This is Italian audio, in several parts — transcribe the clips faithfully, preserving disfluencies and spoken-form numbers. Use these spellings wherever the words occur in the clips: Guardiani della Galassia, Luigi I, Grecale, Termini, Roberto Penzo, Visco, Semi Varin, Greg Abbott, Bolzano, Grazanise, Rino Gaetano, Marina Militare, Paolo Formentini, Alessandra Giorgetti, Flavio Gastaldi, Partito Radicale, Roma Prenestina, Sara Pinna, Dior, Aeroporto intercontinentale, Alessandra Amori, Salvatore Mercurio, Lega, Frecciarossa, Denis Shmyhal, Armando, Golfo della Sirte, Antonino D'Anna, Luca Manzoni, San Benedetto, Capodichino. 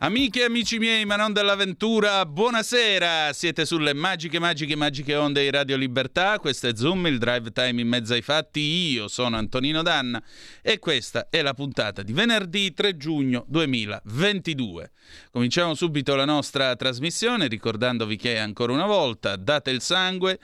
Amiche e amici miei, ma non dell'avventura, buonasera! Siete sulle magiche, magiche, magiche onde di Radio Libertà. Questo è Zoom, il drive time in mezzo ai fatti. Io sono Antonino D'Anna e questa è la puntata di venerdì tre giugno duemilaventidue. Cominciamo subito la nostra trasmissione ricordandovi che ancora una volta date il sangue.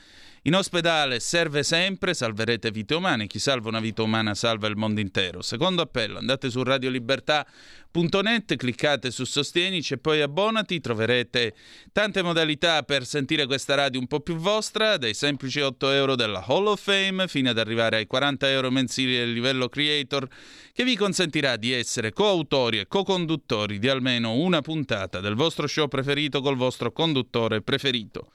In ospedale serve sempre, salverete vite umane, chi salva una vita umana salva il mondo intero. Secondo appello, andate su radio libertà punto net, cliccate su Sostienici e poi abbonati, troverete tante modalità per sentire questa radio un po' più vostra, dai semplici otto euro della Hall of Fame fino ad arrivare ai quaranta euro mensili del livello Creator, che vi consentirà di essere coautori e co-conduttori di almeno una puntata del vostro show preferito col vostro conduttore preferito.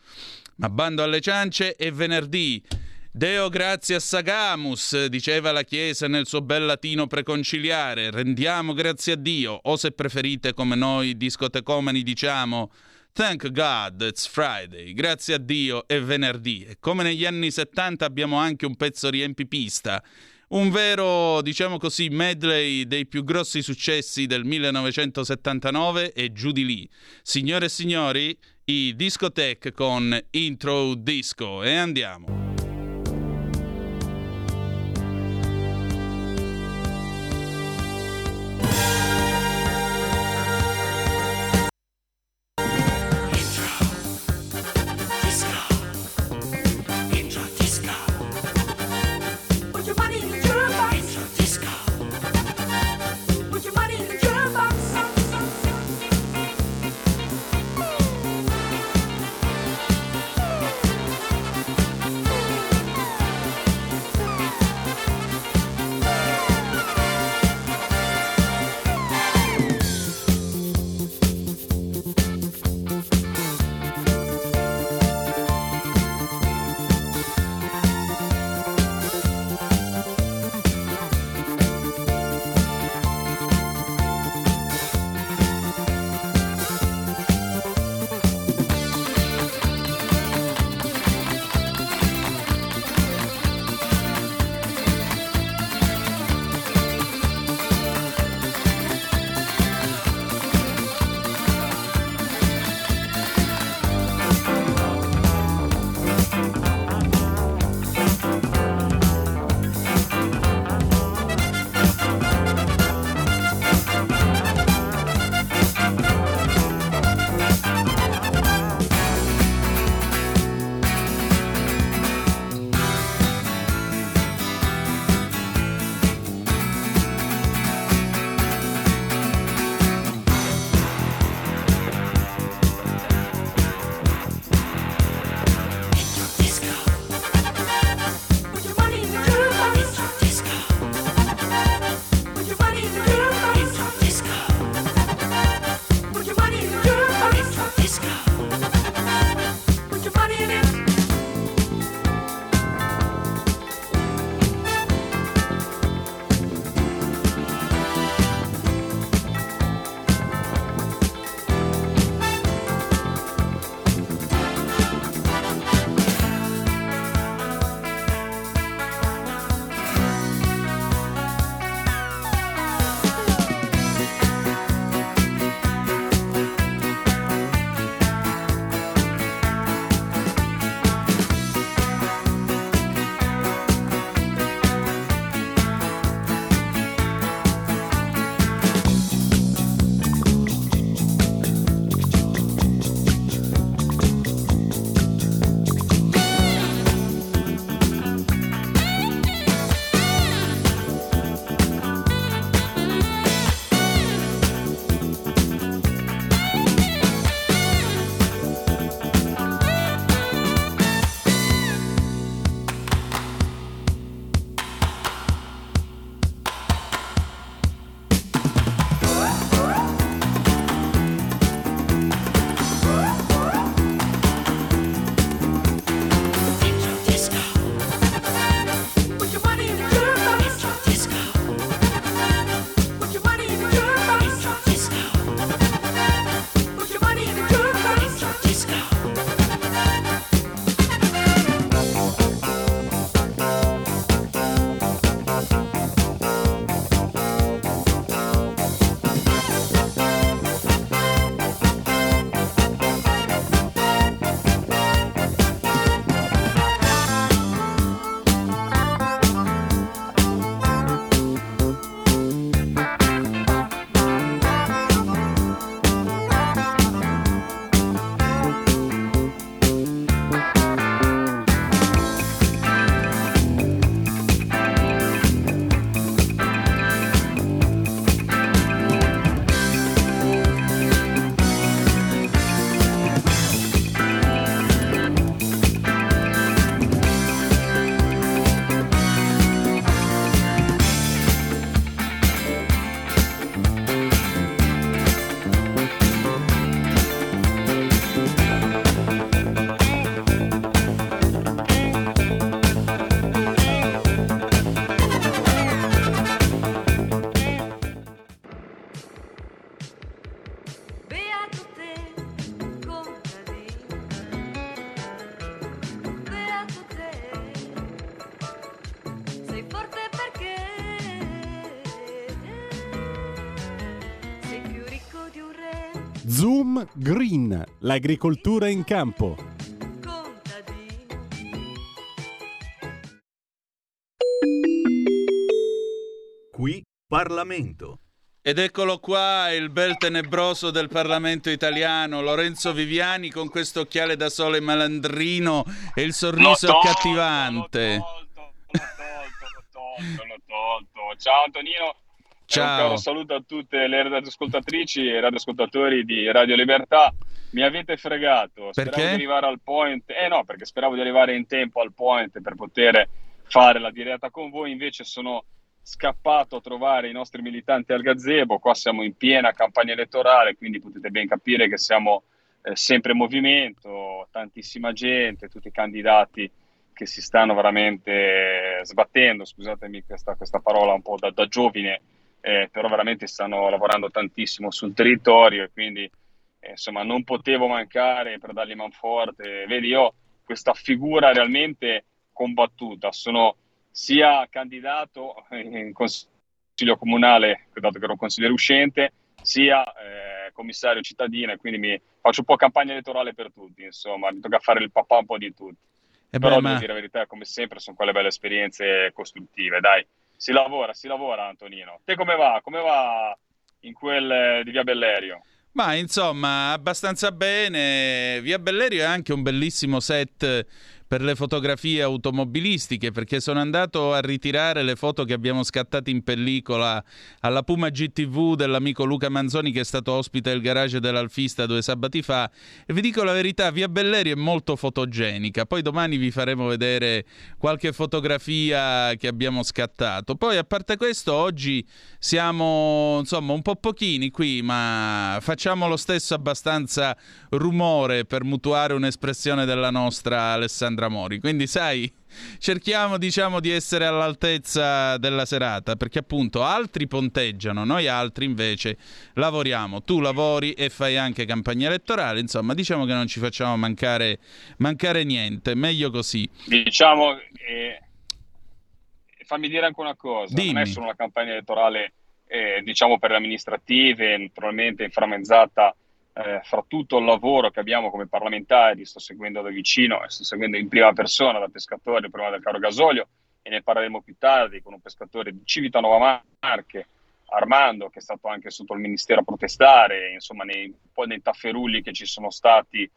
Ma bando alle ciance, è venerdì. Deo gratias sagamus, diceva la Chiesa nel suo bel latino preconciliare. Rendiamo grazie a Dio, o se preferite come noi discotecomani diciamo Thank God it's Friday, grazie a Dio è venerdì. E come negli anni settanta abbiamo anche un pezzo riempipista, un vero, diciamo così, medley dei più grossi successi del millenovecentosettantanove e giù di lì. Signore e signori, i Discotech con Intro Disco, e andiamo. Zoom Green, l'agricoltura in campo. Qui Parlamento. Ed eccolo qua, il bel tenebroso del Parlamento italiano, Lorenzo Viviani, con questo occhiale da sole malandrino e il sorriso tolto, accattivante. L'ho tolto, l'ho tolto, l'ho tolto. Ciao Antonino. Ciao. Un caro saluto a tutte le radioascoltatrici e radioascoltatori di Radio Libertà. Mi avete fregato. Speravo perché? di arrivare al point. Eh no, perché speravo di arrivare in tempo al point per poter fare la diretta con voi. Invece sono scappato a trovare i nostri militanti al gazebo. Qua siamo in piena campagna elettorale, quindi potete ben capire che siamo eh, sempre in movimento, tantissima gente, tutti i candidati che si stanno veramente sbattendo. Scusatemi questa, questa parola un po' da, da giovine. Eh, però veramente stanno lavorando tantissimo sul territorio e quindi eh, insomma non potevo mancare per dargli manforte. Vedi, io questa figura realmente combattuta, sono sia candidato in consiglio comunale, dato che ero un consigliere uscente, sia eh, commissario cittadino, e quindi mi faccio un po' campagna elettorale per tutti, insomma mi tocca fare il papà un po' di tutti. E però beh, ma... devo dire la verità, come sempre sono quelle belle esperienze costruttive, dai. Si lavora, si lavora, Antonino. Te come va? Come va in quel di Via Bellerio? Ma insomma, abbastanza bene. Via Bellerio è anche un bellissimo set per le fotografie automobilistiche, perché sono andato a ritirare le foto che abbiamo scattato in pellicola alla Puma G T V dell'amico Luca Manzoni, che è stato ospite al garage dell'Alfista due sabati fa, e vi dico la verità, Via Bellerio è molto fotogenica. Poi domani vi faremo vedere qualche fotografia che abbiamo scattato. Poi a parte questo, oggi siamo insomma un po' pochini qui, ma facciamo lo stesso abbastanza rumore per mutuare un'espressione della nostra Alessandra Amori. Quindi sai, cerchiamo diciamo di essere all'altezza della serata, perché appunto altri ponteggiano, noi altri invece lavoriamo. Tu lavori e fai anche campagna elettorale, insomma diciamo che non ci facciamo mancare mancare niente, meglio così. Diciamo, eh, fammi dire anche una cosa. Dimmi. Non è solo una campagna elettorale eh, diciamo per le amministrative, naturalmente inframmezzata Eh, fra tutto il lavoro che abbiamo come parlamentari. Sto seguendo da vicino e sto seguendo in prima persona da pescatore il problema del caro gasolio, e ne parleremo più tardi con un pescatore di Civitanova Marche, Armando, che è stato anche sotto il ministero a protestare, insomma nei, un po' nei tafferulli che ci sono stati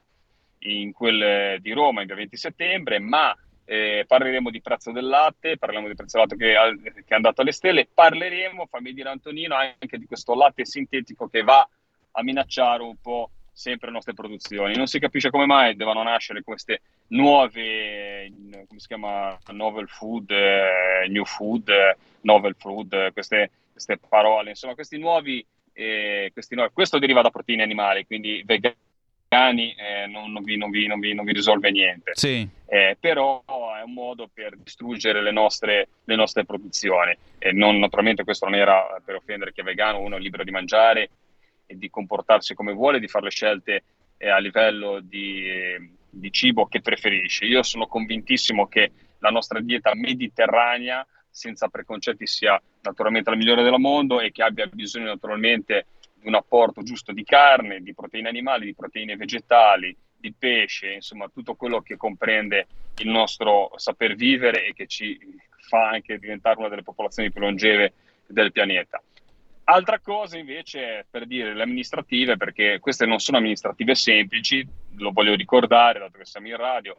in quel di Roma in via venti settembre. Ma eh, parleremo di prezzo del latte, parleremo di prezzo del latte che, che è andato alle stelle, parleremo, fammi dire Antonino, anche di questo latte sintetico che va a minacciare un po' sempre le nostre produzioni. Non si capisce come mai devono nascere queste nuove, come si chiama, novel food, eh, new food, eh, novel food, eh, queste, queste parole, insomma questi nuovi, eh, questi nuovi, questo deriva da proteine animali, quindi vegani eh, non, non, vi, non, vi, non, vi, non vi risolve niente, sì. Eh, però è un modo per distruggere le nostre, le nostre produzioni, e non, naturalmente questo non era per offendere chi è vegano, uno è libero di mangiare e di comportarsi come vuole, di fare le scelte eh, a livello di, eh, di cibo che preferisce. Io sono convintissimo che la nostra dieta mediterranea, senza preconcetti, sia naturalmente la migliore del mondo e che abbia bisogno naturalmente di un apporto giusto di carne, di proteine animali, di proteine vegetali, di pesce, insomma tutto quello che comprende il nostro saper vivere e che ci fa anche diventare una delle popolazioni più longeve del pianeta. Altra cosa invece, per dire, le amministrative, perché queste non sono amministrative semplici, lo voglio ricordare, dato che siamo in radio,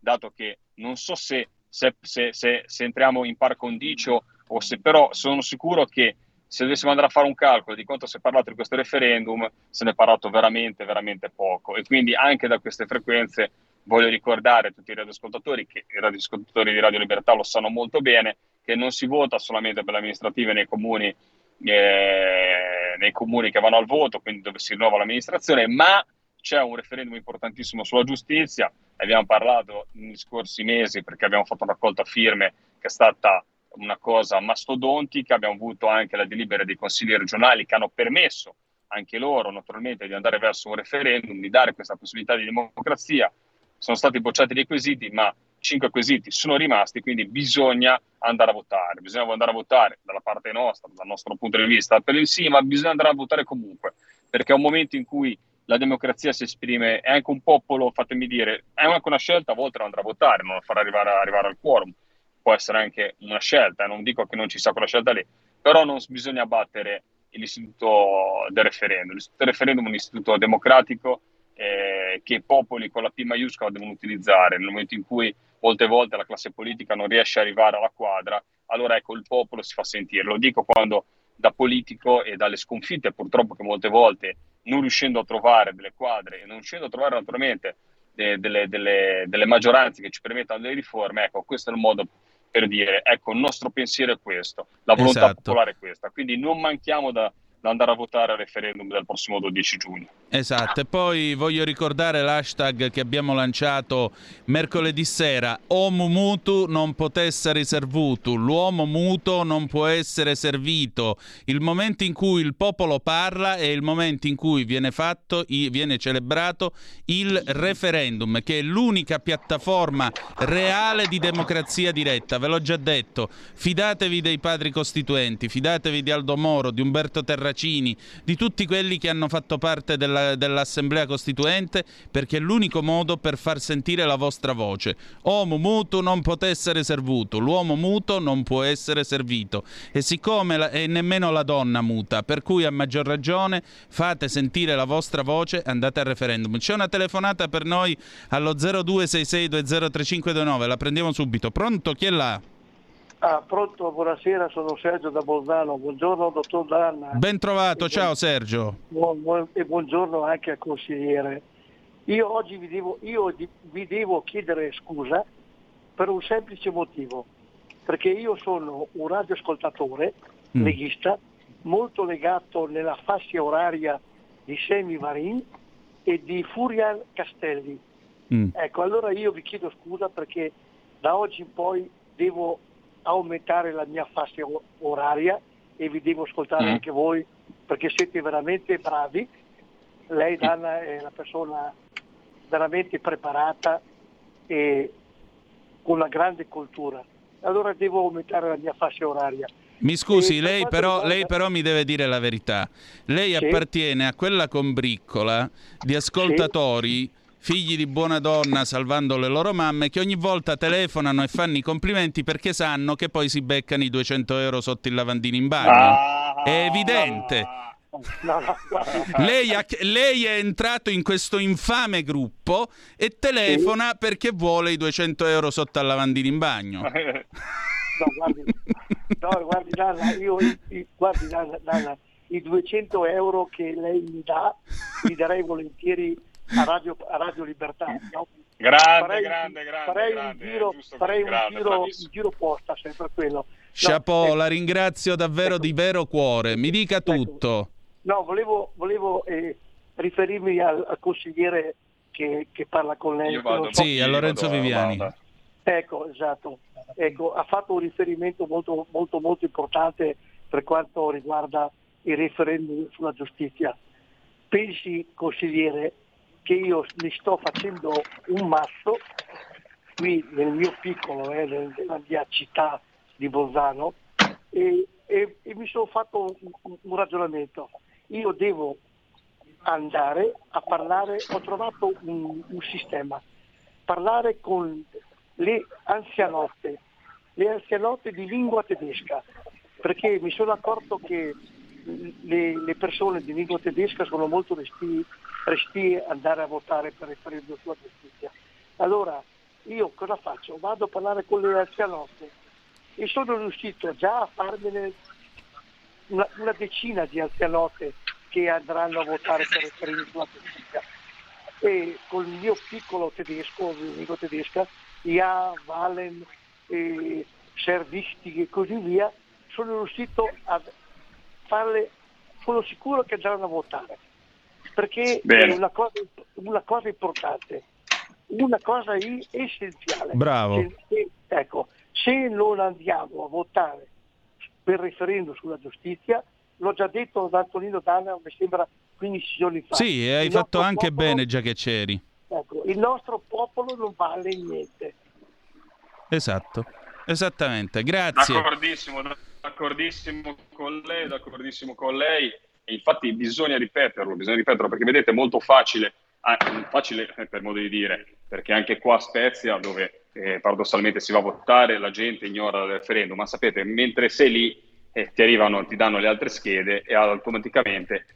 dato che non so se, se, se, se, se entriamo in par condicio o se, però sono sicuro che se dovessimo andare a fare un calcolo di quanto si è parlato di questo referendum, se ne è parlato veramente, veramente poco. E quindi anche da queste frequenze voglio ricordare a tutti i radioascoltatori, che i radioascoltatori di Radio Libertà lo sanno molto bene, che non si vota solamente per le amministrative nei comuni, Eh, nei comuni che vanno al voto, quindi dove si rinnova l'amministrazione, ma c'è un referendum importantissimo sulla giustizia. Abbiamo parlato negli scorsi mesi perché abbiamo fatto una raccolta firme che è stata una cosa mastodontica. Abbiamo avuto anche la delibera dei consigli regionali che hanno permesso anche loro naturalmente di andare verso un referendum, di dare questa possibilità di democrazia. Sono stati bocciati dei quesiti, ma cinque quesiti sono rimasti, quindi bisogna andare a votare, bisogna andare a votare dalla parte nostra, dal nostro punto di vista, per il sì, ma bisogna andare a votare comunque, perché è un momento in cui la democrazia si esprime, è anche un popolo, fatemi dire, è anche una scelta, a volte non andrà a votare, non farà arrivare, arrivare al quorum, può essere anche una scelta, non dico che non ci sia quella scelta lì, però non bisogna abbattere l'istituto del referendum. L'istituto del referendum è un istituto democratico eh, che i popoli con la P maiuscola devono utilizzare nel momento in cui molte volte la classe politica non riesce a arrivare alla quadra, allora ecco il popolo si fa sentire. Lo dico quando da politico e dalle sconfitte purtroppo che molte volte, non riuscendo a trovare delle quadre e non riuscendo a trovare naturalmente de, delle, delle, delle maggioranze che ci permettano delle riforme, ecco questo è il modo per dire, ecco il nostro pensiero è questo, la volontà esatto. popolare è questa, quindi non manchiamo da, da andare a votare al referendum del prossimo dodici giugno. Esatto, e poi voglio ricordare l'hashtag che abbiamo lanciato mercoledì sera, Homo mutu non potessere servutu, l'uomo muto non può essere servito. Il momento in cui il popolo parla è il momento in cui viene fatto, viene celebrato il referendum, che è l'unica piattaforma reale di democrazia diretta. Ve l'ho già detto, fidatevi dei padri costituenti, fidatevi di Aldo Moro, di Umberto Terracini, di tutti quelli che hanno fatto parte della, dell'Assemblea Costituente, perché è l'unico modo per far sentire la vostra voce. Homo mutu non può essere servuto, l'uomo muto non può essere servito, e siccome la, e nemmeno la donna muta, per cui a maggior ragione fate sentire la vostra voce, andate al referendum. C'è una telefonata per noi allo zero due sei sei due zero tre cinque due nove, la prendiamo subito. Pronto, chi è là? Ah, pronto, buonasera, sono Sergio da Bolzano. Buongiorno, dottor D'Anna. Ben trovato, e ciao Sergio. Buon, buon, e buongiorno anche al consigliere. Io oggi vi devo, io di, vi devo chiedere scusa per un semplice motivo, perché io sono un radioascoltatore mm. leghista, molto legato nella fascia oraria di Semi Varin e di Furian Castelli. Mm. Ecco, allora io vi chiedo scusa perché da oggi in poi devo aumentare la mia fascia oraria e vi devo ascoltare mm. anche voi, perché siete veramente bravi. Lei D'Anna è una persona veramente preparata e con una grande cultura, allora devo aumentare la mia fascia oraria. Mi scusi, e lei però riguarda... lei però mi deve dire la verità, lei sì. appartiene a quella combriccola di ascoltatori sì. figli di buona donna salvando le loro mamme, che ogni volta telefonano e fanno i complimenti perché sanno che poi si beccano i duecento euro sotto il lavandino in bagno. Ah, è evidente. No, no, no. Lei, ha, lei è entrato in questo infame gruppo e telefona sì. perché vuole i duecento euro sotto al lavandino in bagno. No, guardi, no, guardi Dalla, io, io, guardi Dalla, Dalla, i duecento euro che lei mi dà, li darei volentieri a Radio, a Radio Libertà, no? Grande, farei, grande, grande. Farei grande, un giro, farei grande, un giro, un giro posta, sempre quello. Ciapola, no, ecco, la ringrazio davvero ecco, di vero cuore, mi dica ecco, tutto. No, volevo, volevo eh, riferirmi al, al consigliere che, che parla con lei. Vado, so, sì, a Lorenzo vado, Viviani. Vado. Ecco, esatto. Ecco, ha fatto un riferimento molto, molto, molto importante per quanto riguarda il referendum sulla giustizia. Pensi, consigliere, che io mi sto facendo un mazzo qui nel mio piccolo, eh, nella mia città di Bolzano, e, e, e mi sono fatto un, un ragionamento. Io devo andare a parlare, ho trovato un, un sistema, parlare con le anzianotte, le anzianotte di lingua tedesca, perché mi sono accorto che le, le persone di lingua tedesca sono molto restii resti andare a votare per il referendum sulla giustizia. Allora io cosa faccio? Vado a parlare con le anzianotte e sono riuscito già a farmene una, una decina di anzianotte che andranno a votare per il referendum sulla giustizia, e col mio piccolo tedesco, mio amico tedesca, Ja, Valen, eh, Servisti e così via, sono riuscito a farle, sono sicuro che andranno a votare. Perché Bene. è una cosa, una cosa importante, una cosa essenziale. Bravo. Se, se, ecco, se non andiamo a votare per il referendum sulla giustizia, l'ho già detto ad Antonino D'Anna, mi sembra quindici giorni fa. Sì, hai il fatto anche popolo, bene già che c'eri. Ecco, il nostro popolo non vale niente. Esatto, esattamente, grazie. D'accordissimo, d'accordissimo con lei, d'accordissimo con lei. infatti bisogna ripeterlo, bisogna ripeterlo perché vedete è molto facile, anche, facile per modo di dire, perché anche qua a Spezia, dove eh, paradossalmente si va a votare, la gente ignora il referendum, ma sapete, mentre sei lì eh, ti arrivano, ti danno le altre schede e automaticamente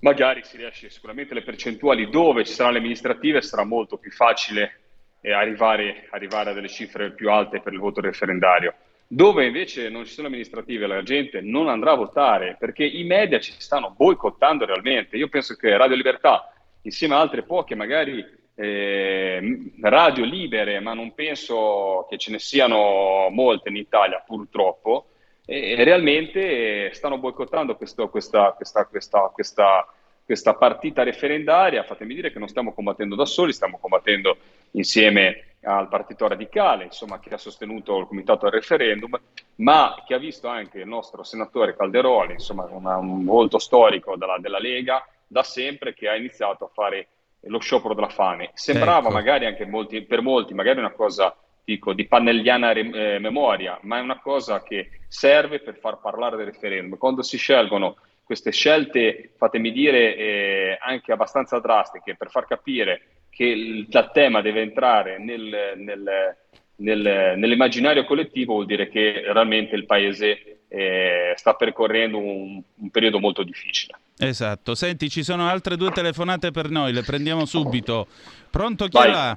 magari si riesce, sicuramente le percentuali dove ci saranno le amministrative sarà molto più facile eh, arrivare, arrivare a delle cifre più alte per il voto referendario. Dove invece non ci sono amministrative, la gente non andrà a votare perché i media ci stanno boicottando realmente. Io penso che Radio Libertà, insieme a altre poche magari eh, radio libere, ma non penso che ce ne siano molte in Italia purtroppo, e realmente stanno boicottando questo, questa, questa, questa, questa, questa partita referendaria. Fatemi dire che non stiamo combattendo da soli, stiamo combattendo insieme al partito radicale, insomma, che ha sostenuto il comitato al referendum, ma che ha visto anche il nostro senatore Calderoli, insomma una, un volto storico della, della Lega da sempre, che ha iniziato a fare lo sciopero della fame. Sembrava, ecco, magari anche molti, per molti magari una cosa dico di pannelliana eh, memoria, ma è una cosa che serve per far parlare del referendum. Quando si scelgono queste scelte, fatemi dire, eh, anche abbastanza drastiche, per far capire che il la tema deve entrare nel, nel, nel, nell'immaginario collettivo, vuol dire che realmente il Paese eh, sta percorrendo un, un periodo molto difficile. Esatto. Senti, ci sono altre due telefonate per noi, le prendiamo subito. Pronto, chi è là?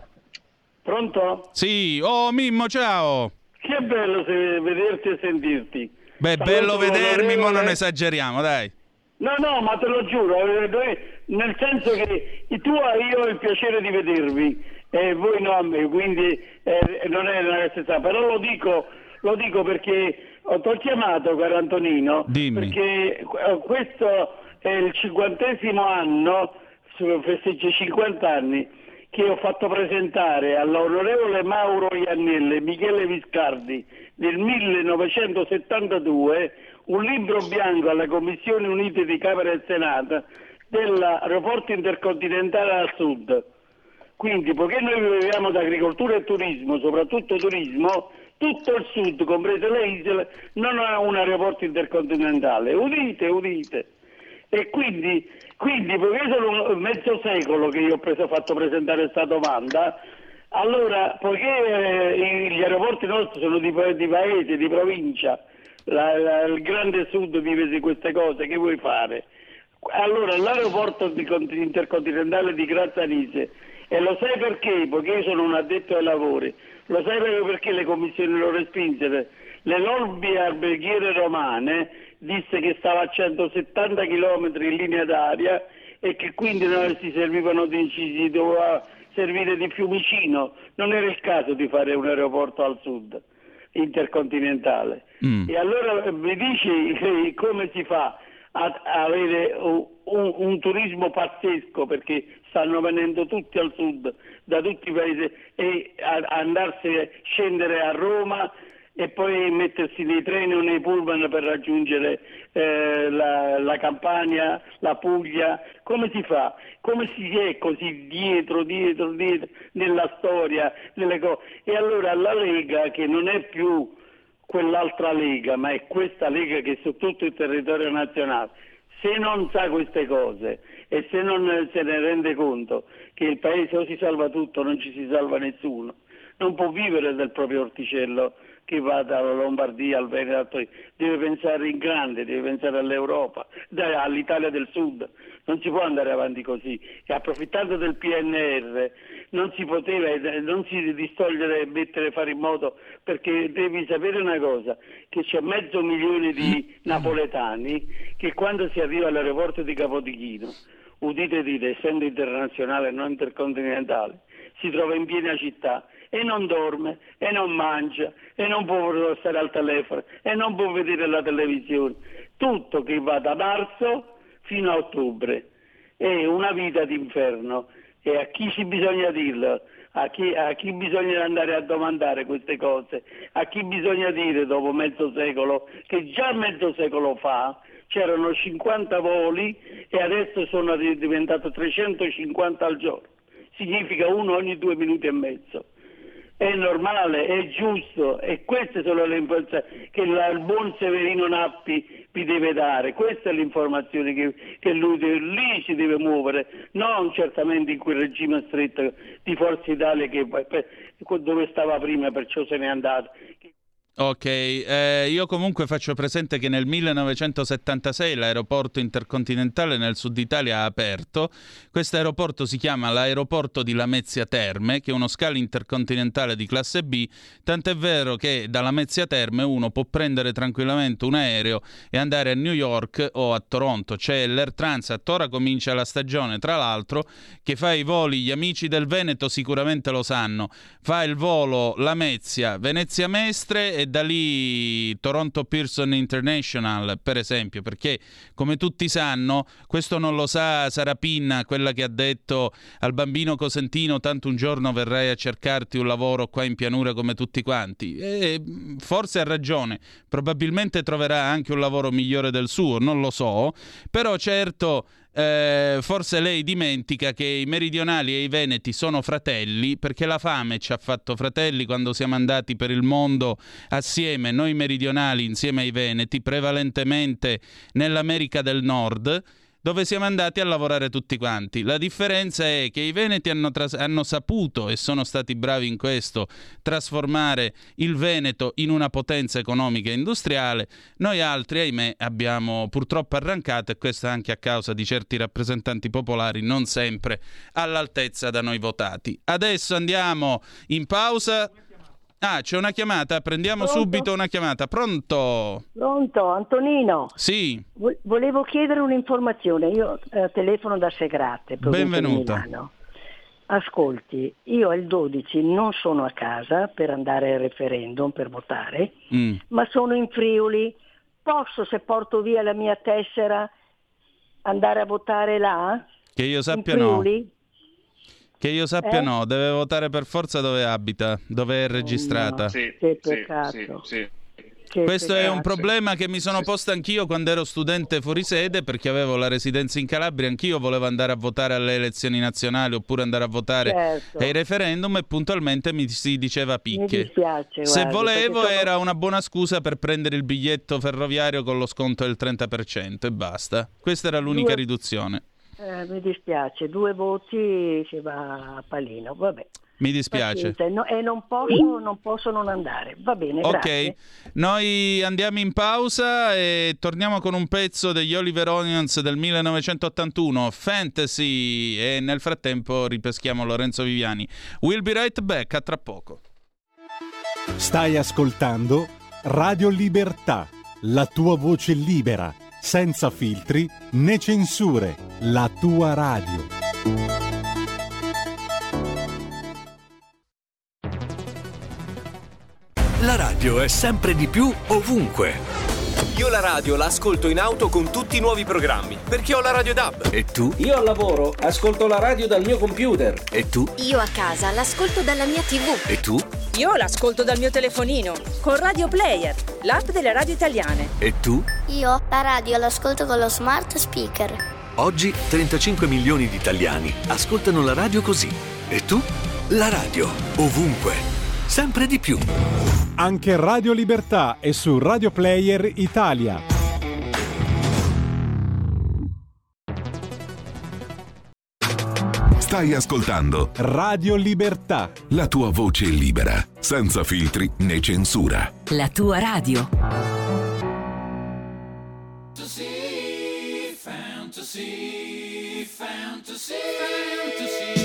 Pronto? Sì, oh Mimmo, ciao! Che bello se vederti e sentirti. Beh, saluto, bello vedermi, ma non esageriamo, dai. No, no, ma te lo giuro, nel senso che tu e io ho il piacere di vedervi e voi no a me, quindi eh, non è una necessità, però lo dico, lo dico perché ti ho chiamato, caro Antonino. Dimmi. Perché questo è il cinquantesimo anno, festeggio cinquanta anni, che ho fatto presentare all'onorevole Mauro Iannelli e Michele Viscardi nel millenovecentosettantadue un libro bianco alla Commissione Unite di Camera e Senato dell'aeroporto intercontinentale al sud. Quindi, poiché noi viviamo da agricoltura e turismo, soprattutto turismo, tutto il sud, comprese le isole, non ha un aeroporto intercontinentale. Udite, udite. E quindi, quindi perché sono mezzo secolo che io ho preso, fatto presentare questa domanda, allora poiché eh, gli aeroporti nostri sono di, di paese, di provincia, la, la, il grande sud vive di queste cose, che vuoi fare? Allora l'aeroporto di, intercontinentale di Grazanise, e lo sai perché? Perché io sono un addetto ai lavori, lo sai perché le commissioni lo respinsero? Le lobby alberghiere romane disse che stava a centosettanta chilometri in linea d'aria e che quindi non si servivano di, si doveva servire di Fiumicino, non era il caso di fare un aeroporto al sud intercontinentale. Mm. E allora mi dici come si fa ad avere un, un, un turismo pazzesco, perché stanno venendo tutti al sud da tutti i paesi, e andarsi scendere a Roma e poi mettersi nei treni o nei pullman per raggiungere eh, la, la Campania, la Puglia. Come si fa? Come si è così dietro, dietro, dietro nella storia, nelle cose? E allora la Lega, che non è più quell'altra Lega, ma è questa Lega che è su tutto il territorio nazionale, se non sa queste cose e se non se ne rende conto che il paese o si salva tutto o non ci si salva nessuno, non può vivere del proprio orticello che va dalla Lombardia al Veneto, deve pensare in grande, deve pensare all'Europa, all'Italia del Sud. Non si può andare avanti così. E approfittando del P N R non si poteva, non si distogliere e mettere, fare in modo, perché devi sapere una cosa, che c'è mezzo milione di napoletani che quando si arriva all'aeroporto di Capodichino, udite dire, essendo internazionale e non intercontinentale, si trova in piena città e non dorme, e non mangia, e non può stare al telefono, e non può vedere la televisione. Tutto che va da marzo fino a ottobre. È una vita d'inferno. E a chi ci bisogna dirlo? A chi, a chi bisogna andare a domandare queste cose? A chi bisogna dire dopo mezzo secolo, che già mezzo secolo fa c'erano cinquanta voli e adesso sono diventato trecentocinquanta al giorno. Significa uno ogni due minuti e mezzo. è normale, è giusto, e queste sono le informazioni che il buon Severino Nappi vi deve dare. Questa è l'informazione che, che lui deve, lì si deve muovere, non certamente in quel regime stretto di Forza Italia che, dove stava prima, perciò se n'è andato. Ok, eh, io comunque faccio presente che nel millenovecentosettantasei l'aeroporto intercontinentale nel sud Italia ha aperto. Questo aeroporto si chiama l'aeroporto di Lamezia Terme, che è uno scalo intercontinentale di classe B, tant'è vero che da Lamezia Terme uno può prendere tranquillamente un aereo e andare a New York o a Toronto. C'è l'Air Transat, ora comincia la stagione, tra l'altro, che fa i voli, gli amici del Veneto sicuramente lo sanno, fa il volo Lamezia-Venezia Mestre e da lì Toronto Pearson International, per esempio, perché come tutti sanno, questo non lo sa Sara Pinna, quella che ha detto al bambino Cosentino tanto un giorno verrai a cercarti un lavoro qua in pianura come tutti quanti, e forse ha ragione, probabilmente troverà anche un lavoro migliore del suo, non lo so, però certo Eh, forse lei dimentica che i meridionali e i veneti sono fratelli, perché la fame ci ha fatto fratelli quando siamo andati per il mondo assieme, noi meridionali insieme ai veneti, prevalentemente nell'America del Nord, dove siamo andati a lavorare tutti quanti. La differenza è che i veneti hanno, tras- hanno saputo, e sono stati bravi in questo, trasformare il Veneto in una potenza economica e industriale. Noi altri, ahimè, abbiamo purtroppo arrancato, e questo anche a causa di certi rappresentanti popolari non sempre all'altezza da noi votati. Adesso andiamo in pausa. Ah, c'è una chiamata, prendiamo Pronto? subito una chiamata. Pronto? Pronto, Antonino. Sì. Volevo chiedere un'informazione, io eh, telefono da Segrate. Benvenuta. Ascolti, io il dodici non sono a casa per andare al referendum, per votare, mm. ma sono in Friuli. Posso, se porto via la mia tessera, andare a votare là? Che io sappia no. In Friuli? No. Che io sappia eh? no, deve votare per forza dove abita, dove è registrata. Oh no. Sì, che peccato. Sì, sì, sì. Che Questo peccato. È un problema che mi sono posto anch'io quando ero studente fuori sede, perché avevo la residenza in Calabria, anch'io volevo andare a votare alle elezioni nazionali oppure andare a votare certo. ai referendum, e puntualmente mi si diceva picche. Mi dispiace, Se guardi, volevo sono... era una buona scusa per prendere il biglietto ferroviario con lo sconto del trenta per cento e basta. Questa era l'unica Due... riduzione. Eh, mi dispiace, due voti si va a palino, vabbè. Mi dispiace. No, e non posso, non posso non andare, va bene, okay. grazie. Ok, noi andiamo in pausa e torniamo con un pezzo degli Oliver Onions del millenovecentottantuno, Fantasy, e nel frattempo ripeschiamo Lorenzo Viviani. We'll be right back, a tra poco. Stai ascoltando Radio Libertà, la tua voce libera, senza filtri né censure, la tua radio. La radio è sempre di più ovunque. Io la radio la ascolto in auto con tutti i nuovi programmi, perché ho la radio D A B. E tu? Io al lavoro ascolto la radio dal mio computer. E tu? Io a casa l'ascolto dalla mia tivù. E tu? Io l'ascolto dal mio telefonino, con Radio Player, l'app delle radio italiane. E tu? Io la radio l'ascolto con lo smart speaker. Oggi trentacinque milioni di italiani ascoltano la radio così. E tu? La radio, ovunque, sempre di più. Anche Radio Libertà è su Radio Player Italia. Stai ascoltando Radio Libertà, la tua voce libera, senza filtri né censura. La tua radio. Fantasy, fantasy, fantasy, fantasy.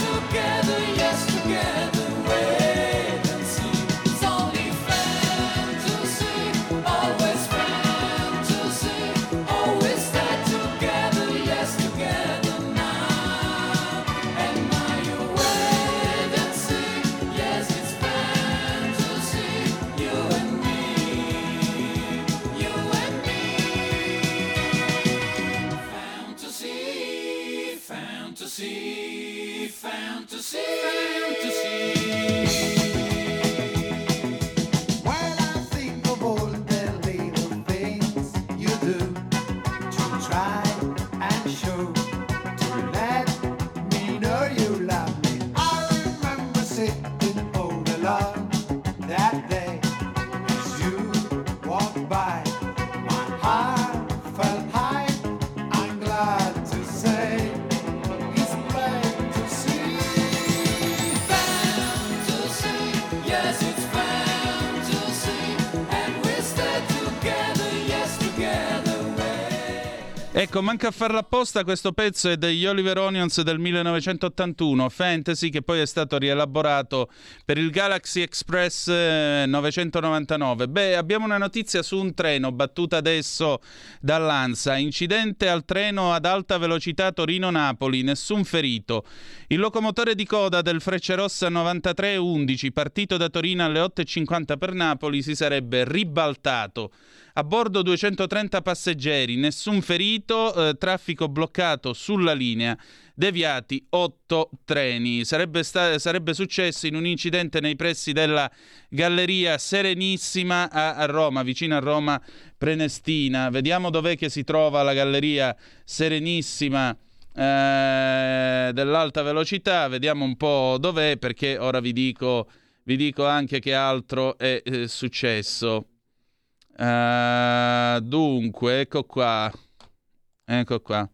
Together, yes, together. Ecco, manca a farla apposta, questo pezzo è degli Oliver Onions del millenovecentottantuno, Fantasy, che poi è stato rielaborato per il Galaxy Express novecentonovantanove. Beh, abbiamo una notizia su un treno, battuta adesso dall'ANSA. Incidente al treno ad alta velocità Torino-Napoli, nessun ferito. Il locomotore di coda del Frecciarossa novantatré undici, partito da Torino alle otto e cinquanta per Napoli, si sarebbe ribaltato. A bordo duecentotrenta passeggeri, nessun ferito, eh, traffico bloccato sulla linea, deviati otto treni. Sarebbe, sta- sarebbe successo in un incidente nei pressi della Galleria Serenissima a-, a Roma, vicino a Roma Prenestina. Vediamo dov'è che si trova la Galleria Serenissima eh, dell'alta velocità, vediamo un po' dov'è, perché ora vi dico, vi dico anche che altro è eh, successo. Uh, dunque, ecco qua, ecco qua.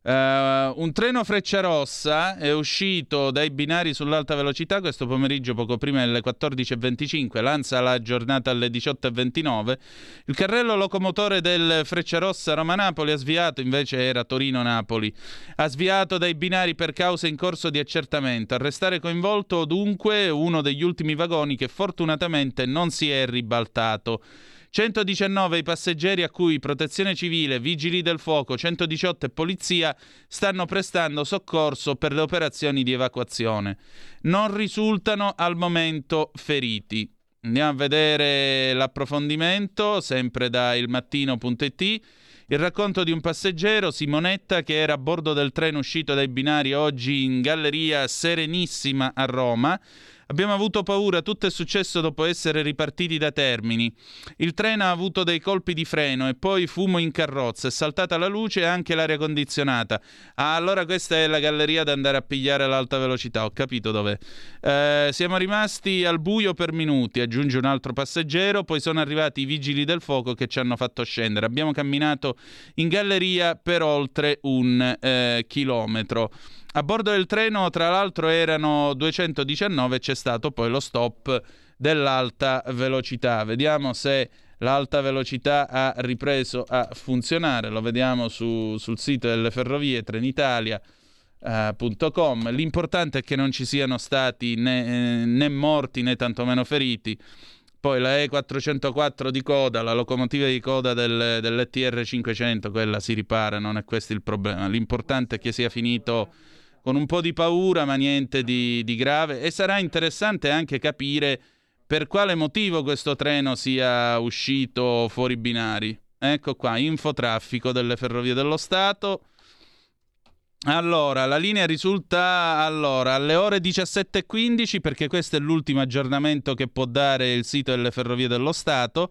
Uh, un treno Frecciarossa è uscito dai binari sull'alta velocità questo pomeriggio, poco prima delle quattordici e venticinque. L'ANSA l'ha aggiornata alle diciotto e ventinove. Il carrello locomotore del Frecciarossa Roma-Napoli ha sviato, invece era Torino-Napoli, ha sviato dai binari per cause in corso di accertamento. A restare coinvolto dunque uno degli ultimi vagoni, che fortunatamente non si è ribaltato. centodiciannove i passeggeri, a cui Protezione Civile, Vigili del Fuoco, centodiciotto e Polizia stanno prestando soccorso per le operazioni di evacuazione. Non risultano al momento feriti. Andiamo a vedere l'approfondimento, sempre da ilmattino punto it. Il racconto di un passeggero, Simonetta, che era a bordo del treno uscito dai binari oggi in Galleria Serenissima a Roma. Abbiamo avuto paura, tutto è successo dopo essere ripartiti da Termini. Il treno ha avuto dei colpi di freno e poi fumo in carrozza, è saltata la luce e anche l'aria condizionata. Ah, allora questa è la galleria da andare a pigliare all'alta velocità, ho capito dov'è. Eh, siamo rimasti al buio per minuti, aggiunge un altro passeggero, poi sono arrivati i vigili del fuoco che ci hanno fatto scendere. Abbiamo camminato in galleria per oltre un eh, chilometro. A bordo del treno, tra l'altro, erano duecentodiciannove, c'è stato poi lo stop dell'alta velocità. Vediamo se l'alta velocità ha ripreso a funzionare. Lo vediamo su, sul sito delle ferrovie, trenitalia punto com. L'importante è che non ci siano stati né, né morti né tantomeno feriti. Poi la E quattrocentoquattro di coda, la locomotiva di coda del, dell'E T R cinquecento, quella si ripara, non è questo il problema. L'importante è che sia finito con un po' di paura, ma niente di, di grave. E sarà interessante anche capire per quale motivo questo treno sia uscito fuori binari. Ecco qua, infotraffico delle Ferrovie dello Stato. Allora, la linea risulta allora alle ore diciassette e quindici, perché questo è l'ultimo aggiornamento che può dare il sito delle Ferrovie dello Stato,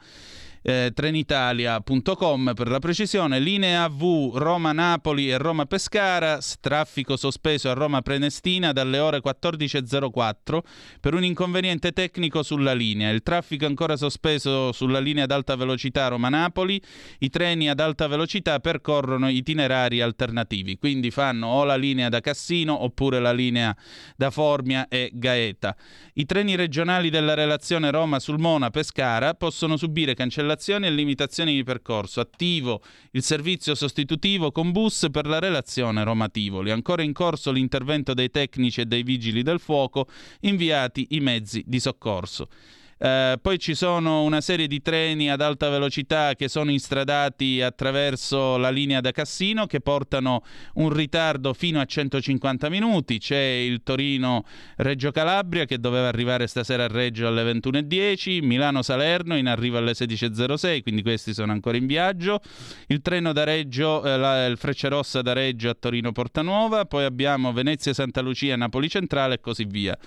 eh, trenitalia punto com per la precisione. Linea A V Roma-Napoli e Roma-Pescara, traffico sospeso a Roma-Prenestina dalle ore quattordici e zero quattro per un inconveniente tecnico sulla linea. Il traffico ancora sospeso sulla linea ad alta velocità Roma-Napoli. I treni ad alta velocità percorrono itinerari alternativi, quindi fanno o la linea da Cassino oppure la linea da Formia e Gaeta. I treni regionali della relazione Roma-Sulmona-Pescara possono subire cancellazioni e limitazioni di percorso. Attivo il servizio sostitutivo con bus per la relazione Roma-Tivoli. Ancora in corso l'intervento dei tecnici e dei vigili del fuoco, inviati i mezzi di soccorso. Eh, poi ci sono una serie di treni ad alta velocità che sono instradati attraverso la linea da Cassino, che portano un ritardo fino a centocinquanta minuti. C'è il Torino-Reggio Calabria, che doveva arrivare stasera a Reggio alle ventuno e dieci, Milano-Salerno in arrivo alle sedici e zero sei, quindi questi sono ancora in viaggio. Il treno da Reggio, eh, la, il Frecciarossa da Reggio a Torino-Portanuova. Poi abbiamo Venezia-Santa Lucia, Napoli Centrale e così via.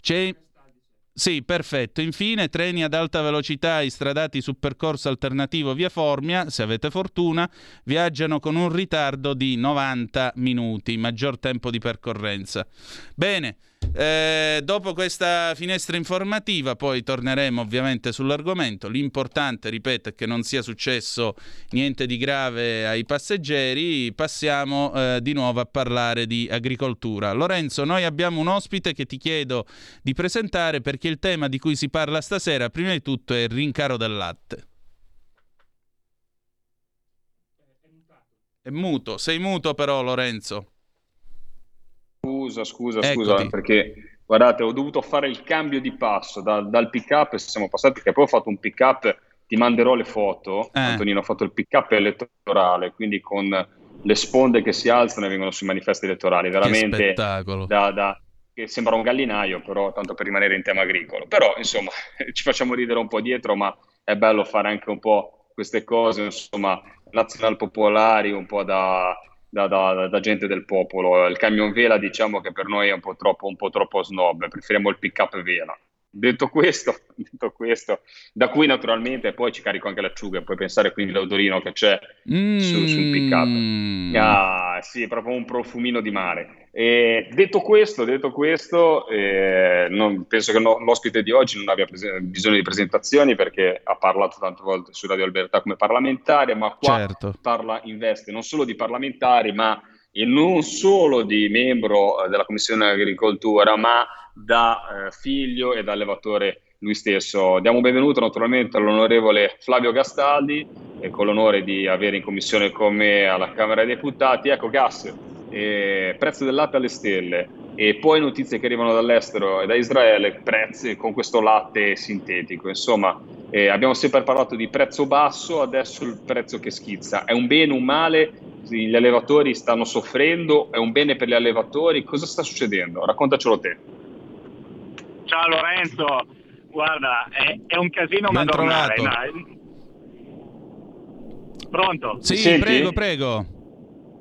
C'è Sì, perfetto. Infine, treni ad alta velocità istradati su percorso alternativo via Formia, se avete fortuna, viaggiano con un ritardo di novanta minuti, maggior tempo di percorrenza. Bene, eh, dopo questa finestra informativa poi torneremo ovviamente sull'argomento. L'importante, ripeto, è che non sia successo niente di grave ai passeggeri. Passiamo eh, di nuovo a parlare di agricoltura. Lorenzo, noi abbiamo un ospite che ti chiedo di presentare, perché che il tema di cui si parla stasera, prima di tutto, è il rincaro del latte. È muto, sei muto però, Lorenzo. Scusa, scusa, Eccoti. scusa, perché guardate, ho dovuto fare il cambio di passo da, dal pick-up, siamo passati, perché poi ho fatto un pick-up, ti manderò le foto, eh. Antonino, ho fatto il pick-up elettorale, quindi con le sponde che si alzano e vengono sui manifesti elettorali, veramente che spettacolo. Da, da, che sembra un gallinaio, però tanto per rimanere in tema agricolo, però insomma ci facciamo ridere un po' dietro, ma è bello fare anche un po' queste cose, insomma, nazionalpopolari, un po' da... Da, da, da gente del popolo. Il camion vela diciamo che per noi è un po' troppo, un po' troppo snob, preferiamo il pick up vela. Detto questo, detto questo, da cui naturalmente poi ci carico anche l'acciuga, puoi pensare quindi l'odorino che c'è mm. su, sul pick up. Ah, sì, è proprio un profumino di mare. E detto questo, detto questo eh, non, penso che no, l'ospite di oggi non abbia prese- bisogno di presentazioni, perché ha parlato tante volte su Radio Libertà come parlamentare, ma qua certo. parla in veste non solo di parlamentari, ma e non solo di membro della Commissione Agricoltura, ma da eh, figlio e da allevatore lui stesso. Diamo un benvenuto naturalmente all'onorevole Flavio Gastaldi, e con l'onore di avere in commissione con me alla Camera dei Deputati. Ecco gas, eh, prezzo del latte alle stelle, e poi notizie che arrivano dall'estero e da Israele, prezzi con questo latte sintetico. Insomma, eh, abbiamo sempre parlato di prezzo basso, adesso il prezzo che schizza. È un bene, un male? Gli allevatori stanno soffrendo? È un bene per gli allevatori? Cosa sta succedendo? Raccontacelo te. Ciao Lorenzo, guarda, è, è un casino madornale. No. Pronto? Sì, prego, prego.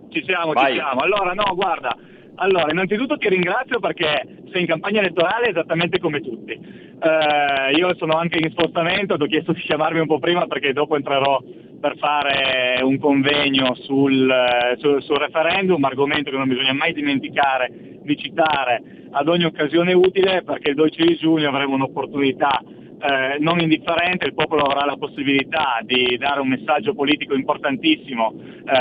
Ci siamo, Vai. ci siamo. Allora, no, guarda, allora, innanzitutto ti ringrazio perché sei in campagna elettorale esattamente come tutti. Eh, io sono anche in spostamento, ti ho chiesto di chiamarmi un po' prima perché dopo entrerò per fare un convegno sul, sul, sul referendum, argomento che non bisogna mai dimenticare di citare ad ogni occasione utile, perché il dodici di giugno avremo un'opportunità eh, non indifferente, il popolo avrà la possibilità di dare un messaggio politico importantissimo eh,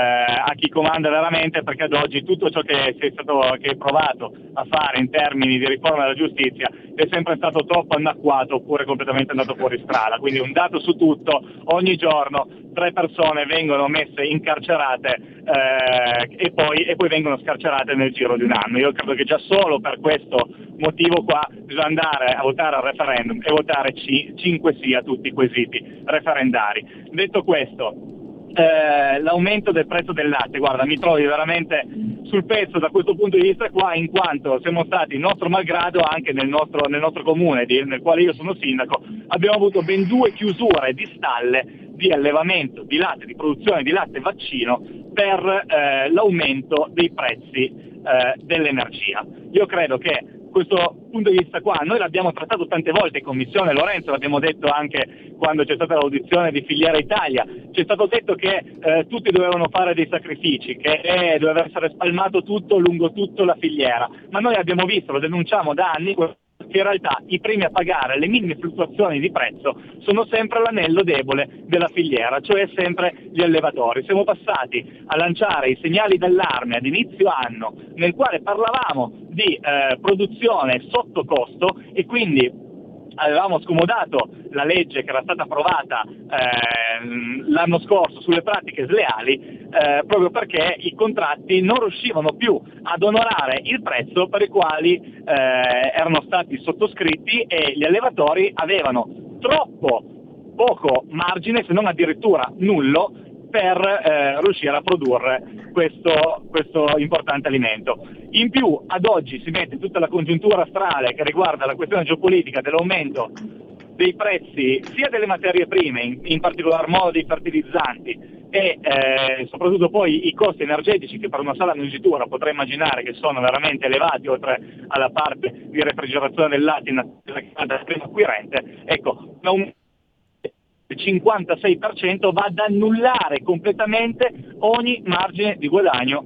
a chi comanda veramente, perché ad oggi tutto ciò che è stato che è provato a fare in termini di riforma della giustizia è sempre stato troppo anacquato oppure completamente andato fuori strada. Quindi un dato su tutto, ogni giorno tre persone vengono messe incarcerate eh, e, poi, e poi vengono scarcerate nel giro di un anno. Io credo che già solo per questo motivo qua bisogna andare a votare al referendum e votare sì, cinque sì a tutti i quesiti referendari. Detto questo, Eh, l'aumento del prezzo del latte, guarda, mi trovi veramente sul pezzo da questo punto di vista qua, in quanto siamo stati, nostro malgrado, anche nel nostro, nel nostro comune di, nel quale io sono sindaco, abbiamo avuto ben due chiusure di stalle di allevamento di latte, di produzione di latte vaccino per eh, l'aumento dei prezzi eh, dell'energia. Io credo che questo punto di vista qua noi l'abbiamo trattato tante volte in commissione, Lorenzo, l'abbiamo detto anche quando c'è stata l'audizione di Filiera Italia, c'è stato detto che eh, tutti dovevano fare dei sacrifici, che eh, doveva essere spalmato tutto lungo tutta la filiera, ma noi abbiamo visto, lo denunciamo da anni, che in realtà i primi a pagare le minime fluttuazioni di prezzo sono sempre l'anello debole della filiera, cioè sempre gli allevatori. Siamo passati a lanciare i segnali d'allarme ad inizio anno nel quale parlavamo di eh, produzione sotto costo, e quindi avevamo scomodato la legge che era stata approvata eh, l'anno scorso sulle pratiche sleali eh, proprio perché i contratti non riuscivano più ad onorare il prezzo per i quali eh, erano stati sottoscritti, e gli allevatori avevano troppo poco margine, se non addirittura nullo, per eh, riuscire a produrre questo, questo importante alimento. In più, ad oggi si mette tutta la congiuntura astrale che riguarda la questione geopolitica dell'aumento dei prezzi sia delle materie prime, in, in particolar modo dei fertilizzanti, e eh, soprattutto poi i costi energetici, che per una sala mungitura potrei immaginare che sono veramente elevati, oltre alla parte di refrigerazione del latte dal primo acquirente. Ecco, un il cinquantasei per cento va ad annullare completamente ogni margine di guadagno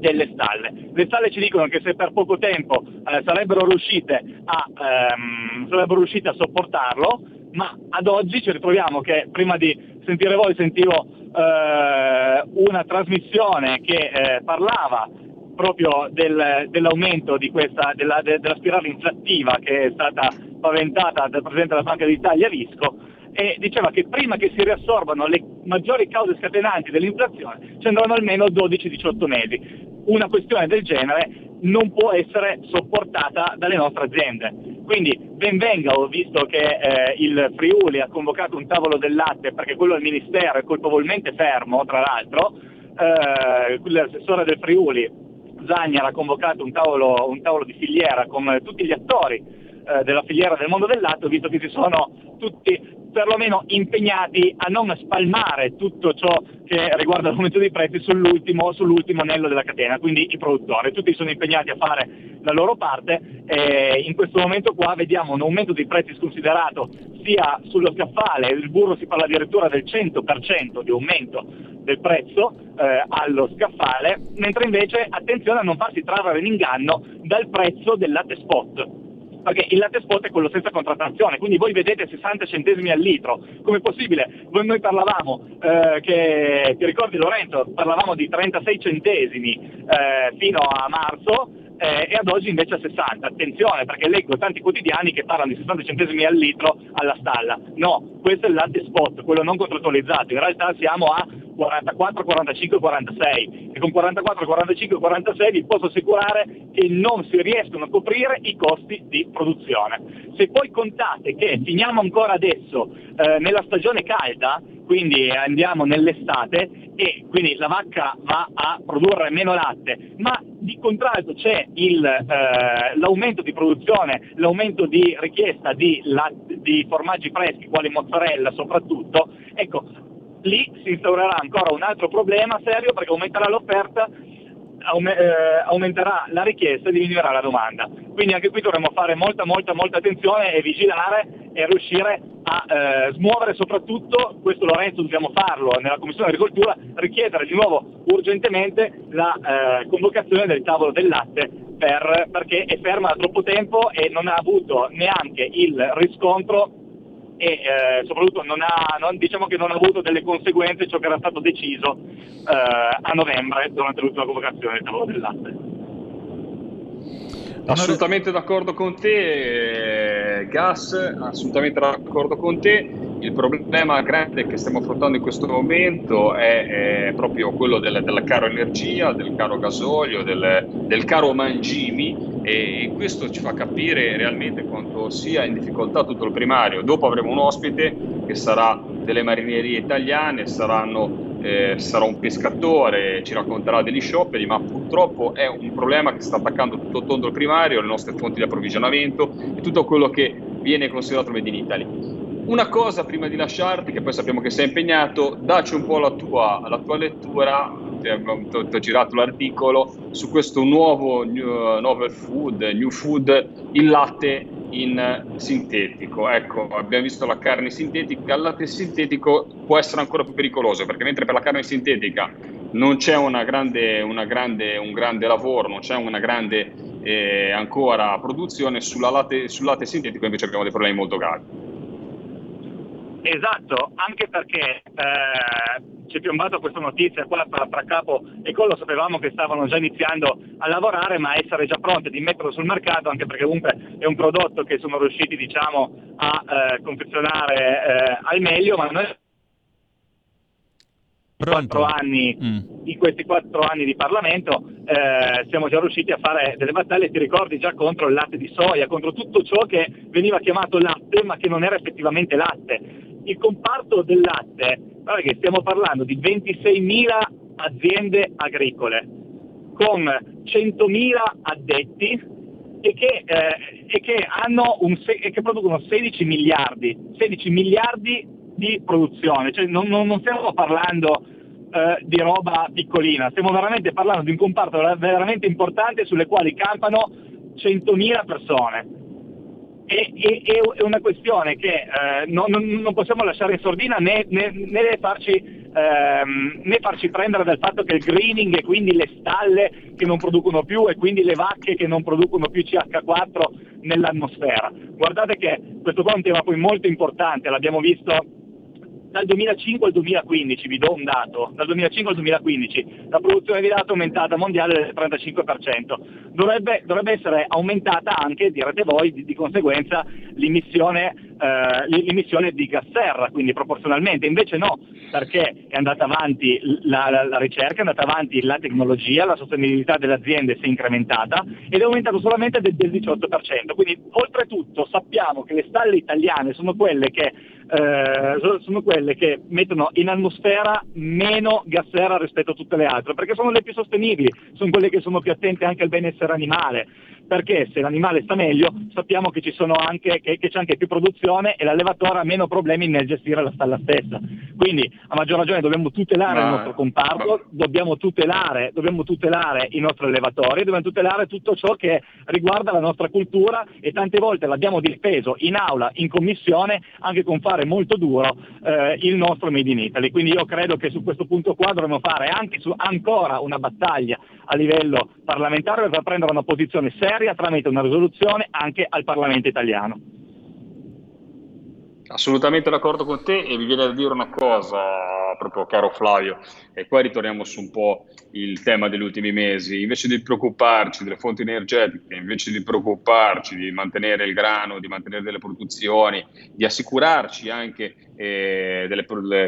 delle stalle. Le stalle ci dicono che se per poco tempo eh, sarebbero riuscite a ehm, sarebbero riuscite a sopportarlo, ma ad oggi ci ritroviamo che, prima di sentire voi sentivo eh, una trasmissione che eh, parlava proprio del, dell'aumento di questa della, della spirale inflattiva che è stata paventata dal Presidente della Banca d'Italia Visco. e diceva che prima che si riassorbano le maggiori cause scatenanti dell'inflazione ci andranno almeno dodici diciotto mesi. Una questione del genere non può essere sopportata dalle nostre aziende. Quindi ben venga, ho visto che eh, il Friuli ha convocato un tavolo del latte perché quello del Ministero è colpevolmente fermo, tra l'altro, eh, l'assessore del Friuli, Zagna, ha convocato un tavolo, un tavolo di filiera con tutti gli attori eh, della filiera del mondo del latte, visto che si sono tutti perlomeno impegnati a non spalmare tutto ciò che riguarda l'aumento dei prezzi sull'ultimo, sull'ultimo anello della catena, quindi i produttori. Tutti sono impegnati a fare la loro parte e in questo momento qua vediamo un aumento dei prezzi sconsiderato sia sullo scaffale, il burro si parla addirittura del cento per cento di aumento del prezzo eh, allo scaffale, mentre invece attenzione a non farsi trarre in inganno dal prezzo del latte spot. Perché il latte spot è quello senza contrattazione, quindi voi vedete sessanta centesimi al litro, com'è possibile? Noi parlavamo, eh, che ti ricordi Lorenzo, parlavamo di trentasei centesimi eh, fino a marzo eh, e ad oggi invece a sessanta, attenzione perché leggo tanti quotidiani che parlano di sessanta centesimi al litro alla stalla, no, questo è il latte spot, quello non contrattualizzato, in realtà siamo a quarantaquattro, quarantacinque, quarantasei e con quarantaquattro, quarantacinque, quarantasei vi posso assicurare che non si riescono a coprire i costi di produzione. Se poi contate che finiamo ancora adesso eh, nella stagione calda, quindi andiamo nell'estate e quindi la vacca va a produrre meno latte, ma di contrario c'è il, eh, l'aumento di produzione, l'aumento di richiesta di, latte, di formaggi freschi, quali mozzarella soprattutto, ecco. Lì si instaurerà ancora un altro problema serio perché aumenterà l'offerta, aume, eh, aumenterà la richiesta e diminuirà la domanda. Quindi anche qui dovremo fare molta molta molta attenzione e vigilare e riuscire a eh, smuovere soprattutto, questo Lorenzo dobbiamo farlo nella Commissione Agricoltura, richiedere di nuovo urgentemente la eh, convocazione del tavolo del latte per, perché è ferma da troppo tempo e non ha avuto neanche il riscontro e eh, soprattutto non ha, non, diciamo che non ha avuto delle conseguenze ciò che era stato deciso eh, a novembre durante l'ultima convocazione del tavolo del latte. Assolutamente d'accordo con te, Gas, assolutamente d'accordo con te. Il problema grande che stiamo affrontando in questo momento è, è proprio quello del, della caro energia, del caro gasolio, del, del caro mangimi. E questo ci fa capire realmente quanto sia in difficoltà tutto il primario. Dopo avremo un ospite che sarà delle marinerie italiane, saranno, eh, sarà un pescatore, ci racconterà degli scioperi, ma purtroppo è un problema che sta attaccando tutto tondo il primario, le nostre fonti di approvvigionamento e tutto quello che viene considerato made in Italy. Una cosa prima di lasciarti, che poi sappiamo che sei impegnato, dacci un po' la tua, la tua lettura. Ti ho girato l'articolo su questo nuovo new, novel food, new food, il latte in sintetico. Ecco, abbiamo visto la carne sintetica, il latte sintetico può essere ancora più pericoloso perché mentre per la carne sintetica non c'è una grande, una grande, un grande lavoro, non c'è una grande eh, ancora produzione, sulla latte, sul latte sintetico invece abbiamo dei problemi molto gravi. Esatto, anche perché eh, ci è piombata questa notizia qua tra, tra capo e collo, sapevamo che stavano già iniziando a lavorare ma essere già pronti di metterlo sul mercato, anche perché comunque è un prodotto che sono riusciti diciamo a eh, confezionare eh, al meglio, ma noi quattro anni mm. di questi quattro anni di Parlamento eh, siamo già riusciti a fare delle battaglie, ti ricordi, già contro il latte di soia, contro tutto ciò che veniva chiamato latte ma che non era effettivamente latte. Il comparto del latte, guarda che stiamo parlando di ventiseimila aziende agricole con centomila addetti e che, eh, e che, hanno un se- e che producono sedici miliardi di produzione, cioè non, non, non stiamo parlando eh, di roba piccolina, stiamo veramente parlando di un comparto veramente importante sulle quali campano centomila persone. E, e, è una questione che eh, non, non possiamo lasciare in sordina né, né, né, farci, ehm, né farci prendere dal fatto che il greening e quindi le stalle che non producono più e quindi le vacche che non producono più C H quattro nell'atmosfera. Guardate che questo qua è un tema poi molto importante, l'abbiamo visto dal duemilacinque al duemilaquindici, vi do un dato, dal duemilacinque al duemilaquindici la produzione di latte aumentata mondiale del trentacinque per cento, dovrebbe, dovrebbe essere aumentata anche, direte voi, di, di conseguenza l'emissione, eh, l'emissione di gas serra, quindi proporzionalmente, invece no, perché è andata avanti la, la, la ricerca, è andata avanti la tecnologia, la sostenibilità delle aziende si è incrementata ed è aumentato solamente del, del diciotto per cento, quindi oltretutto sappiamo che le stalle italiane sono quelle che Eh, sono quelle che mettono in atmosfera meno gas serra rispetto a tutte le altre, perché sono le più sostenibili, sono quelle che sono più attente anche al benessere animale, perché se l'animale sta meglio sappiamo che ci sono anche che, che c'è anche più produzione e l'allevatore ha meno problemi nel gestire la stalla stessa. Quindi a maggior ragione dobbiamo tutelare ma... il nostro comparto, dobbiamo tutelare, dobbiamo tutelare i nostri allevatori, dobbiamo tutelare tutto ciò che riguarda la nostra cultura, e tante volte l'abbiamo difeso in aula, in commissione, anche con fare molto duro eh, il nostro Made in Italy. Quindi io credo che su questo punto qua dovremmo fare anche su ancora una battaglia a livello parlamentare per prendere una posizione seria tramite una risoluzione anche al Parlamento italiano. Assolutamente d'accordo con te, e vi viene da dire una cosa proprio, caro Flavio, e poi ritorniamo su un po' il tema degli ultimi mesi. Invece di preoccuparci delle fonti energetiche, invece di preoccuparci di mantenere il grano, di mantenere delle produzioni, di assicurarci anche eh, delle,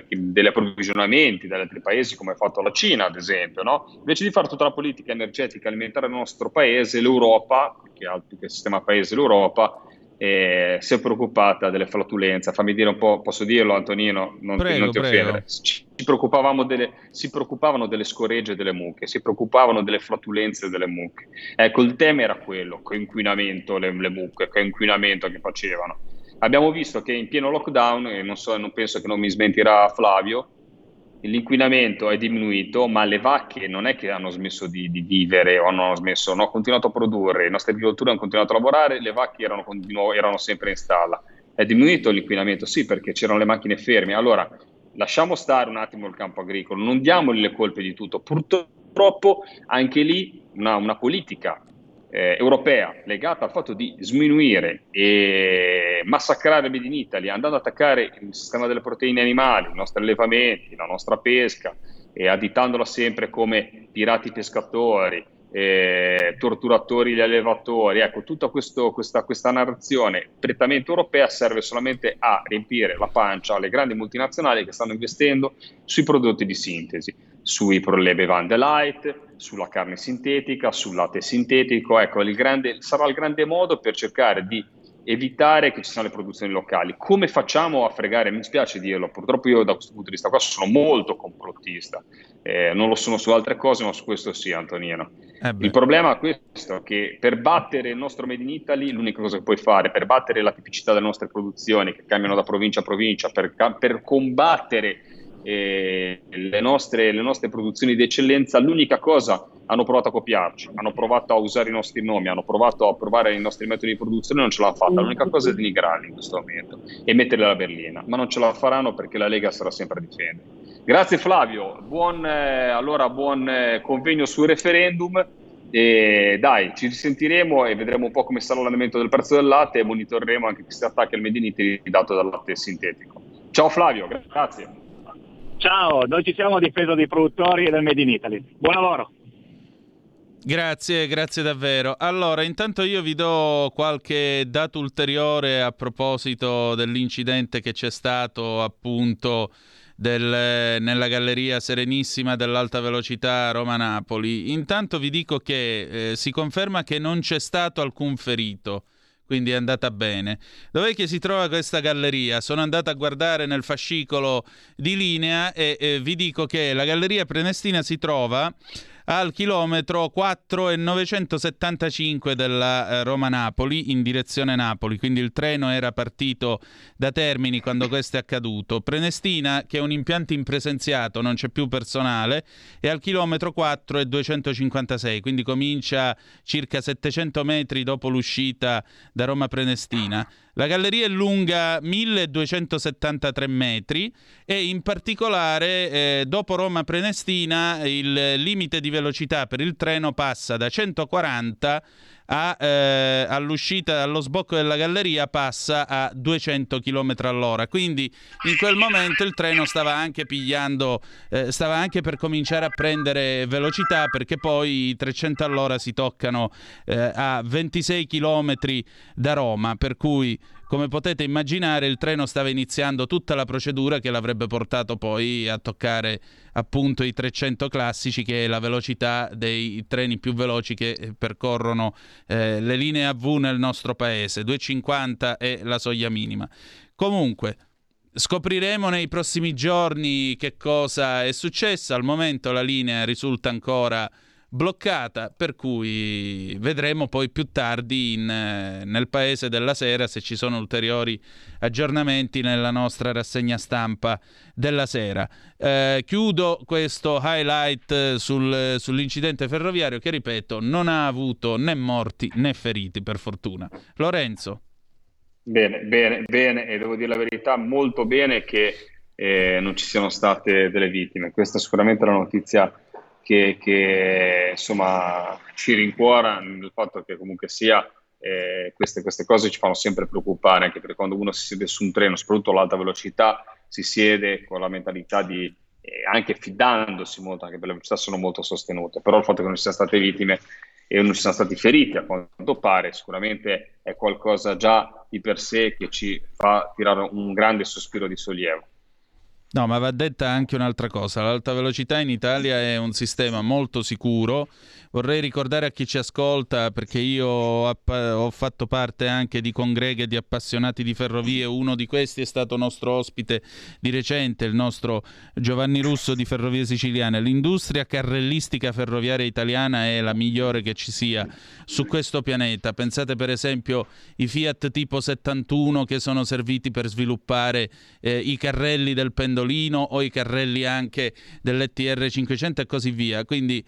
degli approvvigionamenti da altri paesi, come ha fatto la Cina ad esempio, no? Invece di fare tutta la politica energetica alimentare del nostro paese, l'Europa, che altro che sistema paese l'Europa, Eh, si è preoccupata delle flatulenze. Fammi dire un po', posso dirlo Antonino? Non, prego, non ti offendere. Ci preoccupavamo delle, si preoccupavano delle scoregge delle mucche, si preoccupavano delle flatulenze delle mucche. Ecco, il tema era quello, che inquinamento le, le mucche, che inquinamento che facevano. Abbiamo visto che in pieno lockdown, e non so, non penso che non mi smentirà Flavio, l'inquinamento è diminuito, ma le vacche non è che hanno smesso di, di vivere o hanno smesso, hanno continuato a produrre, le nostre agricolture hanno continuato a lavorare, le vacche erano, continuo, erano sempre in stalla. È diminuito l'inquinamento? Sì, perché c'erano le macchine ferme. Allora, lasciamo stare un attimo il campo agricolo, non diamogli le colpe di tutto. Purtroppo anche lì una, una politica eh, europea legata al fatto di sminuire e massacrare Made in Italy, andando ad attaccare il sistema delle proteine animali, i nostri allevamenti, la nostra pesca, e additandola sempre come pirati pescatori, eh, torturatori gli allevatori. Ecco, tutta questo, questa, questa narrazione prettamente europea serve solamente a riempire la pancia alle grandi multinazionali che stanno investendo sui prodotti di sintesi, sui le bevande light, sulla carne sintetica, sul latte sintetico. Ecco, il grande, sarà il grande modo per cercare di evitare che ci siano le produzioni locali. Come facciamo a fregare? Mi spiace dirlo, purtroppo io da questo punto di vista qua sono molto complottista, eh, non lo sono su altre cose, ma su questo sì, Antonino. Eh il problema è questo, che per battere il nostro Made in Italy, l'unica cosa che puoi fare per battere la tipicità delle nostre produzioni che cambiano da provincia a provincia, per, per combattere E le, nostre, le nostre produzioni di eccellenza, l'unica cosa, hanno provato a copiarci, hanno provato a usare i nostri nomi, hanno provato a provare i nostri metodi di produzione, non ce l'hanno fatta. L'unica cosa è denigrarli in questo momento e metterli alla berlina, ma non ce la faranno perché la Lega sarà sempre a difendere. Grazie Flavio, buon, eh, allora, buon eh, convegno sul referendum, e dai, ci risentiremo e vedremo un po' come sarà l'andamento del prezzo del latte e monitoreremo anche questi attacchi al Made in Italy dato dal latte sintetico. Ciao Flavio, grazie. Ciao, noi ci siamo a difesa dei produttori e del Made in Italy. Buon lavoro. Grazie, grazie davvero. Allora, intanto io vi do qualche dato ulteriore a proposito dell'incidente che c'è stato appunto del, nella Galleria Serenissima dell'Alta Velocità Roma-Napoli. Intanto vi dico che eh, si conferma che non c'è stato alcun ferito. Quindi è andata bene. Dov'è che si trova questa galleria? Sono andato a guardare nel fascicolo di linea e, e vi dico che la Galleria Prenestina si trova al chilometro quattromilanovecento settantacinque della eh, Roma-Napoli in direzione Napoli, quindi il treno era partito da Termini quando questo è accaduto. Prenestina, che è un impianto impresenziato, non c'è più personale, è al chilometro quattro e duecentocinquantasei, quindi comincia circa settecento metri dopo l'uscita da Roma Prenestina. La galleria è lunga milleduecentosettantatré metri e in particolare eh, dopo Roma Prenestina il limite di velocità per il treno passa da centoquaranta a, eh, all'uscita, allo sbocco della galleria passa a duecento chilometri all'ora, quindi in quel momento il treno stava anche pigliando, eh, stava anche per cominciare a prendere velocità, perché poi i trecento all'ora si toccano eh, a ventisei chilometri da Roma, per cui, come potete immaginare, il treno stava iniziando tutta la procedura che l'avrebbe portato poi a toccare appunto i trecento classici, che è la velocità dei treni più veloci che percorrono eh, le linee A V nel nostro paese. duecentocinquanta è la soglia minima. Comunque, scopriremo nei prossimi giorni che cosa è successo. Al momento la linea risulta ancora bloccata, per cui vedremo poi più tardi in, nel Paese della Sera se ci sono ulteriori aggiornamenti nella nostra rassegna stampa della sera. Eh, chiudo questo highlight sul, sull'incidente ferroviario che, ripeto, non ha avuto né morti né feriti, per fortuna. Lorenzo. Bene, bene, bene, e devo dire la verità, molto bene che eh, non ci siano state delle vittime. Questa è sicuramente la notizia Che, che insomma ci rincuora, nel fatto che comunque sia eh, queste, queste cose ci fanno sempre preoccupare, anche perché quando uno si siede su un treno, soprattutto all'alta velocità, si siede con la mentalità di eh, anche fidandosi molto, anche per le velocità sono molto sostenute. Però il fatto che non ci siano state vittime e non ci siano stati feriti, a quanto pare, sicuramente è qualcosa già di per sé che ci fa tirare un grande sospiro di sollievo. No, ma va detta anche un'altra cosa. L'alta velocità in Italia è un sistema molto sicuro. Vorrei ricordare a chi ci ascolta, perché io ho fatto parte anche di congreghe di appassionati di ferrovie, uno di questi è stato nostro ospite di recente, il nostro Giovanni Russo di Ferrovie Siciliane. L'industria carrellistica ferroviaria italiana è la migliore che ci sia su questo pianeta. Pensate per esempio i Fiat tipo settantuno che sono serviti per sviluppare eh, i carrelli del pendolino o i carrelli anche dell'E T R cinquecento e così via. Quindi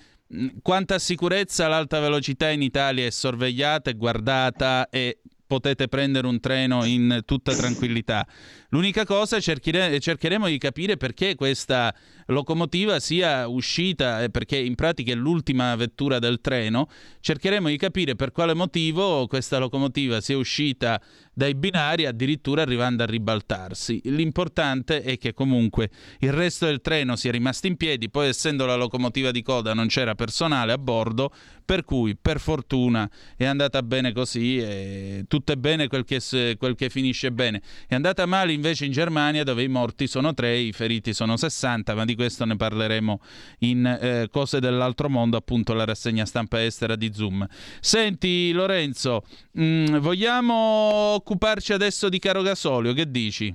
quanta sicurezza l'alta velocità in Italia è sorvegliata e guardata, e potete prendere un treno in tutta tranquillità. L'unica cosa, cerchere- cercheremo di capire perché questa locomotiva sia uscita, perché in pratica è l'ultima vettura del treno. Cercheremo di capire per quale motivo questa locomotiva sia uscita dai binari, addirittura arrivando a ribaltarsi. L'importante è che comunque il resto del treno sia rimasto in piedi, poi essendo la locomotiva di coda non c'era personale a bordo, per cui per fortuna è andata bene così, e tutto è bene quel che, quel che finisce bene. È andata male invece in Germania, dove i morti sono tre, i feriti sono sessanta, ma di questo ne parleremo in eh, Cose dell'altro mondo, appunto la rassegna stampa estera di Zoom. Senti Lorenzo, mh, vogliamo occuparci adesso di caro gasolio, che dici?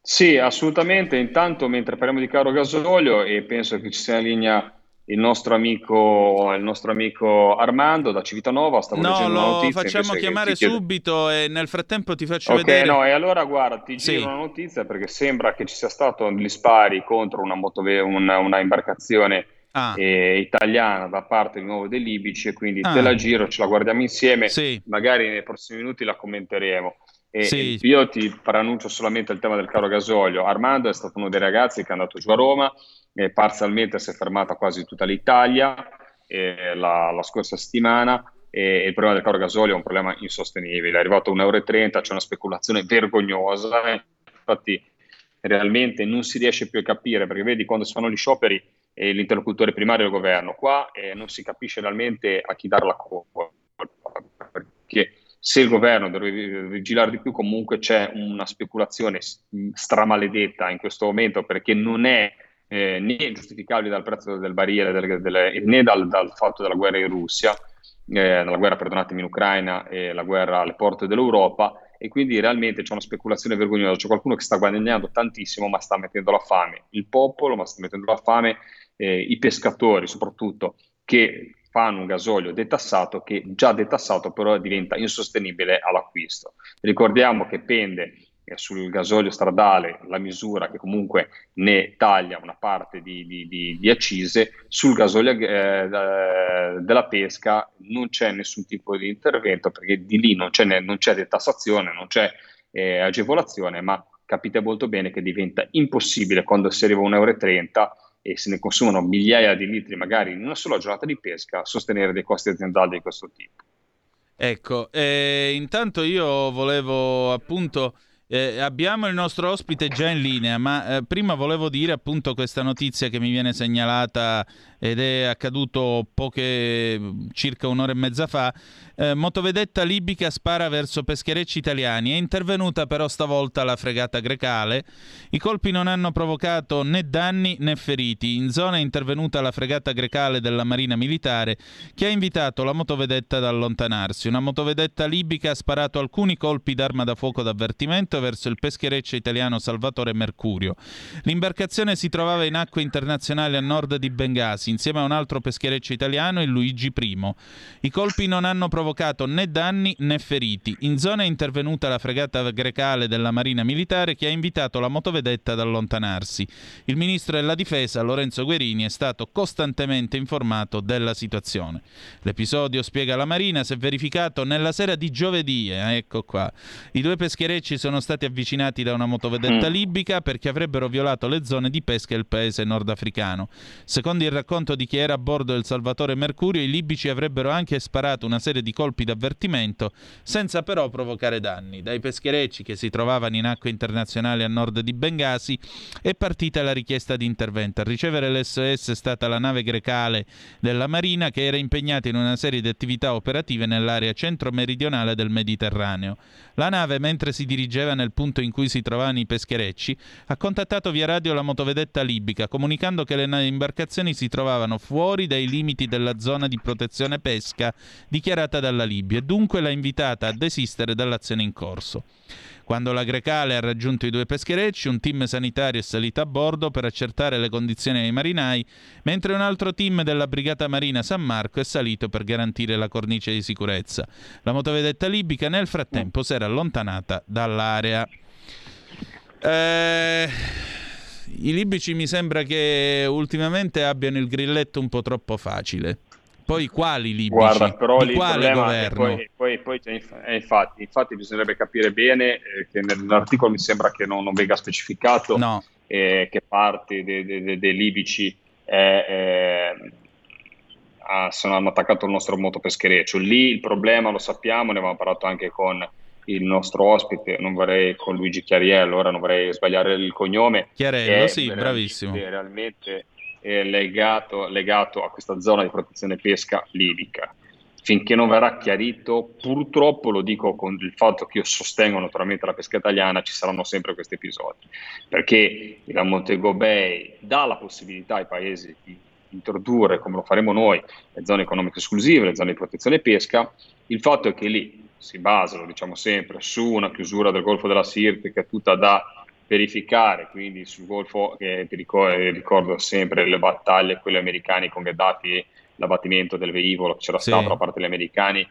Sì, assolutamente. Intanto, mentre parliamo di caro gasolio, e penso che ci sia in linea il nostro amico, il nostro amico Armando da Civitanova, stavo no, lo facciamo chiamare subito chiede... e nel frattempo ti faccio okay, vedere. Ok, no, e allora guarda, ti sì. giro una notizia, perché sembra che ci sia stato degli spari contro una, motove- una, una imbarcazione Ah. Eh, italiana da parte di nuovo dei libici, e quindi ah. te la giro, ce la guardiamo insieme, sì. magari nei prossimi minuti la commenteremo. E, sì. e io ti preannuncio solamente il tema del caro gasolio. Armando è stato uno dei ragazzi che è andato giù a Roma, eh, parzialmente si è fermata quasi tutta l'Italia eh, la, la scorsa settimana, e eh, il problema del caro gasolio è un problema insostenibile, è arrivato a un euro e trenta, c'è una speculazione vergognosa, eh. infatti realmente non si riesce più a capire, perché vedi quando si fanno gli scioperi e l'interlocutore primario è il governo, qua eh, non si capisce realmente a chi dare la colpa, perché se il governo dovrebbe vigilare di più, comunque c'è una speculazione stramaledetta in questo momento, perché non è eh, né giustificabile dal prezzo del barile del, delle, né dal, dal fatto della guerra in Russia, eh, dalla guerra, perdonatemi, in Ucraina, e eh, la guerra alle porte dell'Europa, e quindi realmente c'è una speculazione vergognosa, c'è qualcuno che sta guadagnando tantissimo ma sta mettendo la fame, il popolo ma sta mettendo la fame, eh, i pescatori soprattutto, che fanno un gasolio detassato, che già detassato però diventa insostenibile all'acquisto. Ricordiamo che pende eh, sul gasolio stradale la misura che comunque ne taglia una parte di, di, di, di accise, sul gasolio eh, della pesca non c'è nessun tipo di intervento, perché di lì non c'è, ne, non c'è detassazione, non c'è eh, agevolazione, ma capite molto bene che diventa impossibile quando si arriva a un euro e trenta e se ne consumano migliaia di litri magari in una sola giornata di pesca, sostenere dei costi aziendali di questo tipo. Ecco, eh, intanto io volevo appunto... Eh, abbiamo il nostro ospite già in linea, ma eh, prima volevo dire appunto questa notizia che mi viene segnalata ed è accaduto poche, circa un'ora e mezza fa. Eh, motovedetta libica spara verso pescherecci italiani, è intervenuta però stavolta la fregata Grecale. I colpi non hanno provocato né danni né feriti. In zona è intervenuta la fregata Grecale della Marina Militare, che ha invitato la motovedetta ad allontanarsi. Una motovedetta libica ha sparato alcuni colpi d'arma da fuoco d'avvertimento verso il peschereccio italiano Salvatore Mercurio. L'imbarcazione si trovava in acque internazionali a nord di Bengasi insieme a un altro peschereccio italiano, il Luigi I. I colpi non hanno provocato né danni né feriti. In zona è intervenuta la fregata Grecale della Marina Militare, che ha invitato la motovedetta ad allontanarsi. Il ministro della Difesa Lorenzo Guerini è stato costantemente informato della situazione. L'episodio, spiega la Marina, si è verificato nella sera di giovedì. Eh, ecco qua. I due pescherecci sono stati stati avvicinati da una motovedetta libica perché avrebbero violato le zone di pesca del paese nordafricano. Secondo il racconto di chi era a bordo del Salvatore Mercurio, i libici avrebbero anche sparato una serie di colpi d'avvertimento senza però provocare danni. Dai pescherecci che si trovavano in acque internazionali a nord di Bengasi è partita la richiesta di intervento. A ricevere l'esse o esse è stata la nave Grecale della Marina, che era impegnata in una serie di attività operative nell'area centro-meridionale del Mediterraneo. La nave, mentre si dirigeva nel punto in cui si trovavano i pescherecci, ha contattato via radio la motovedetta libica, comunicando che le imbarcazioni si trovavano fuori dai limiti della zona di protezione pesca dichiarata dalla Libia, e dunque l'ha invitata a desistere dall'azione in corso. Quando la Grecale ha raggiunto i due pescherecci, un team sanitario è salito a bordo per accertare le condizioni dei marinai, mentre un altro team della Brigata Marina San Marco è salito per garantire la cornice di sicurezza. La motovedetta libica nel frattempo si era allontanata dall'area. Eh, i libici mi sembra che ultimamente abbiano il grilletto un po' troppo facile. Poi quali libici? Guarda, però di lì quale il governo? Poi, poi, poi eh, infatti, infatti bisognerebbe capire bene, eh, che nell'articolo mi sembra che non, non venga specificato, no, eh, che parte dei de, de, de libici eh, eh, ah, sono, hanno attaccato il nostro motopeschereccio. Lì il problema lo sappiamo, ne avevamo parlato anche con il nostro ospite, non vorrei, con Luigi Chiariello, ora non vorrei sbagliare il cognome. Chiariello, sì, veramente, bravissimo. Realmente... Legato, legato a questa zona di protezione pesca libica. Finché non verrà chiarito, purtroppo, lo dico con il fatto che io sostengo naturalmente la pesca italiana, ci saranno sempre questi episodi, perché la Montego Bay dà la possibilità ai paesi di introdurre, come lo faremo noi, le zone economiche esclusive, le zone di protezione pesca. Il fatto è che lì si basano, diciamo sempre, su una chiusura del Golfo della Sirte che è tutta da verificare, quindi sul Golfo, eh, ti ricordo, eh, ricordo sempre le battaglie, quelle americane con Gheddafi, l'abbattimento del velivolo che c'era sì. stato da parte degli americani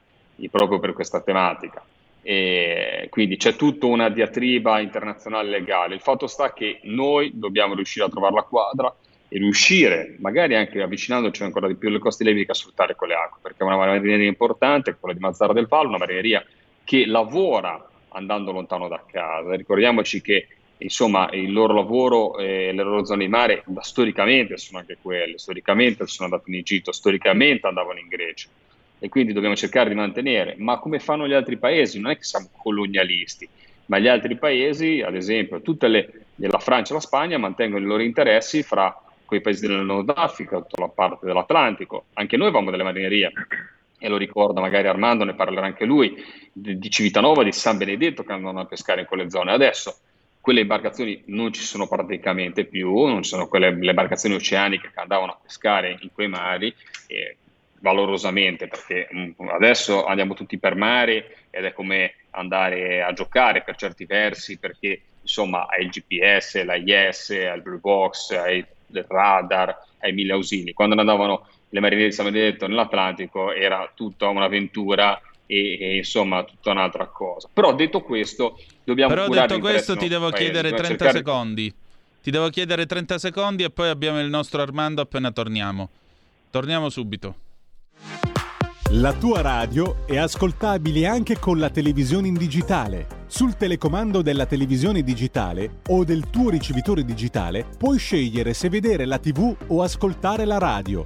proprio per questa tematica, e quindi c'è tutta una diatriba internazionale legale. Il fatto sta che noi dobbiamo riuscire a trovare la quadra e riuscire, magari anche avvicinandoci ancora di più alle coste libiche, a sfruttare quelle acque, perché è una marineria importante, quella di Mazara del Vallo, una marineria che lavora andando lontano da casa. Ricordiamoci che insomma il loro lavoro e eh, le loro zone di mare da, storicamente sono anche quelle, storicamente sono andati in Egitto, storicamente andavano in Grecia, e quindi dobbiamo cercare di mantenere, ma come fanno gli altri paesi, non è che siamo colonialisti, ma gli altri paesi, ad esempio tutte le, la Francia e la Spagna mantengono i loro interessi fra quei paesi del Nord Africa, tutta la parte dell'Atlantico. Anche noi avevamo delle marinerie, e lo ricorda magari Armando, ne parlerà anche lui, di Civitanova, di San Benedetto, che andavano a pescare in quelle zone. Adesso quelle imbarcazioni non ci sono praticamente più, non ci sono quelle, le imbarcazioni oceaniche che andavano a pescare in quei mari, eh, valorosamente, perché mh, adesso andiamo tutti per mare ed è come andare a giocare per certi versi, perché insomma hai il G P S, l'I S, hai il Blue Box, hai il radar, hai mille ausili. Quando andavano le marine di San Benedetto nell'Atlantico era tutta un'avventura, E, e insomma tutta un'altra cosa. Però detto questo dobbiamo Però detto questo ti devo paese. chiedere dobbiamo 30 cercare... secondi. Ti devo chiedere trenta secondi e poi abbiamo il nostro Armando appena torniamo. Torniamo subito. La tua radio è ascoltabile anche con la televisione in digitale. Sul telecomando della televisione digitale o del tuo ricevitore digitale puoi scegliere se vedere la tivù o ascoltare la radio.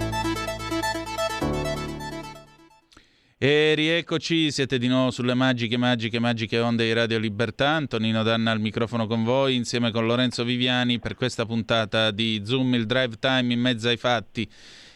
E rieccoci, siete di nuovo sulle magiche, magiche, magiche onde di Radio Libertà. Antonino D'Anna al microfono con voi, insieme con Lorenzo Viviani, per questa puntata di Zoom, il drive time in mezzo ai fatti.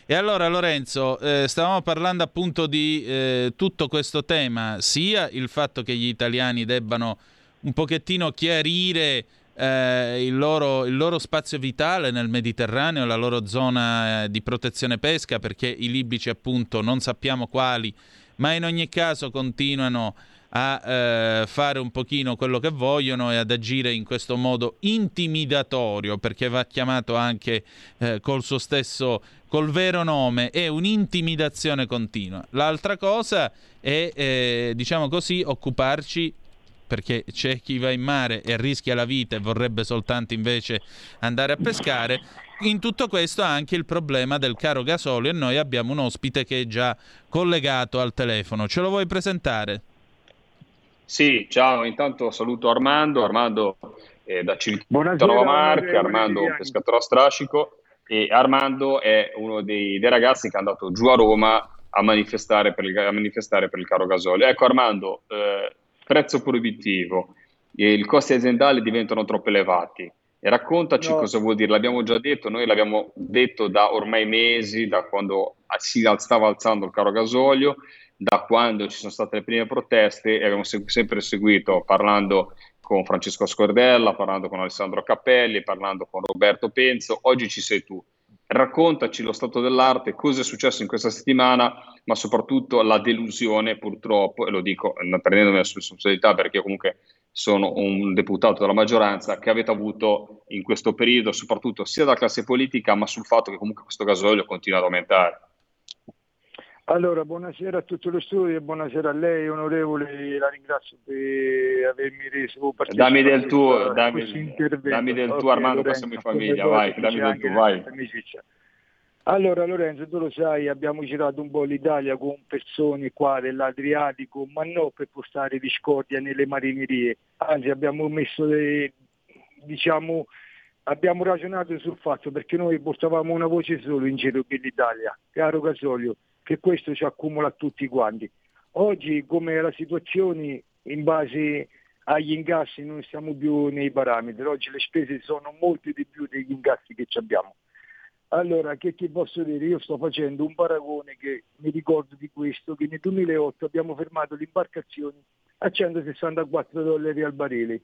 E allora Lorenzo, eh, stavamo parlando appunto di eh, tutto questo tema, sia il fatto che gli italiani debbano un pochettino chiarire eh, il loro, il loro spazio vitale nel Mediterraneo, la loro zona eh, di protezione pesca, perché i libici appunto non sappiamo quali, ma in ogni caso continuano a eh, fare un pochino quello che vogliono e ad agire in questo modo intimidatorio, perché va chiamato anche eh, col suo stesso, col vero nome, è un'intimidazione continua. L'altra cosa è, eh, diciamo così, occuparci, perché c'è chi va in mare e rischia la vita e vorrebbe soltanto invece andare a pescare. In tutto questo anche il problema del caro gasolio, e noi abbiamo un ospite che è già collegato al telefono. Ce lo vuoi presentare? Sì, ciao, intanto saluto Armando, Armando eh, da Civitanova Marche, Armando pescatore a strascico, e Armando è uno dei, dei ragazzi che è andato giù a Roma a manifestare per il, a manifestare per il caro gasolio. Ecco Armando, eh, prezzo proibitivo, i costi aziendali diventano troppo elevati, e raccontaci no. cosa vuol dire, l'abbiamo già detto, noi l'abbiamo detto da ormai mesi, da quando si stava alzando il caro gasolio, da quando ci sono state le prime proteste, e abbiamo se- sempre seguito parlando con Francesco Scordella, parlando con Alessandro Cappelli, parlando con Roberto Penzo. Oggi ci sei tu. Raccontaci lo stato dell'arte, cosa è successo in questa settimana, ma soprattutto la delusione, purtroppo, e lo dico prendendomi la responsabilità, perché io comunque sono un deputato della maggioranza, che avete avuto in questo periodo, soprattutto sia dalla classe politica, ma sul fatto che comunque questo gasolio continua ad aumentare. Allora, buonasera a tutto lo studio e buonasera a lei, onorevole, la ringrazio per avermi reso partecipe. Dammi del tuo, dammi, dammi del tuo okay, Armando, questa è mia famiglia, vai, dammi del tuo, vai. Allora Lorenzo, tu lo sai, abbiamo girato un po' l'Italia con persone qua dell'Adriatico, ma non per postare discordia nelle marinerie, anzi abbiamo messo, le, diciamo, abbiamo ragionato sul fatto, perché noi portavamo una voce solo in giro per l'Italia, caro gasolio, che questo ci accumula tutti quanti. Oggi, come la situazione in base agli incassi, non siamo più nei parametri, oggi le spese sono molto di più degli incassi che abbiamo. Allora, che ti posso dire? Io sto facendo un paragone, che mi ricordo di questo, che nel duemilaotto abbiamo fermato le imbarcazioni a centosessantaquattro dollari al barile.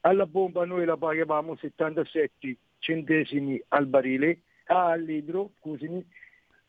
Alla bomba noi la pagavamo settantasette centesimi al barile, al litro, scusami,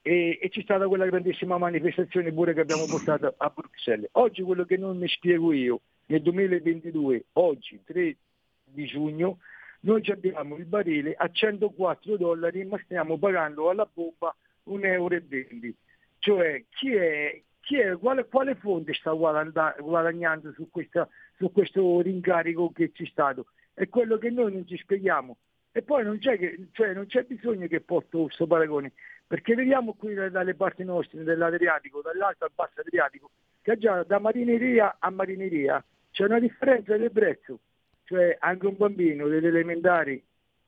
E, e c'è stata quella grandissima manifestazione pure che abbiamo portato a Bruxelles. Oggi quello che non mi spiego io, nel duemilaventidue, oggi tre di giugno, noi abbiamo il barile a centoquattro dollari, ma stiamo pagando alla bomba un euro e venti. Cioè chi è, chi è quale, quale fonte sta guadagnando su, questa, su questo rincarico che c'è stato? È quello che noi non ci spieghiamo. E poi non c'è, che, cioè non c'è bisogno che porto questo paragone, perché vediamo qui dalle parti nostre, dell'Adriatico, dall'alto al basso Adriatico, che già da marineria a marineria c'è una differenza del prezzo. Cioè anche un bambino delle elementari,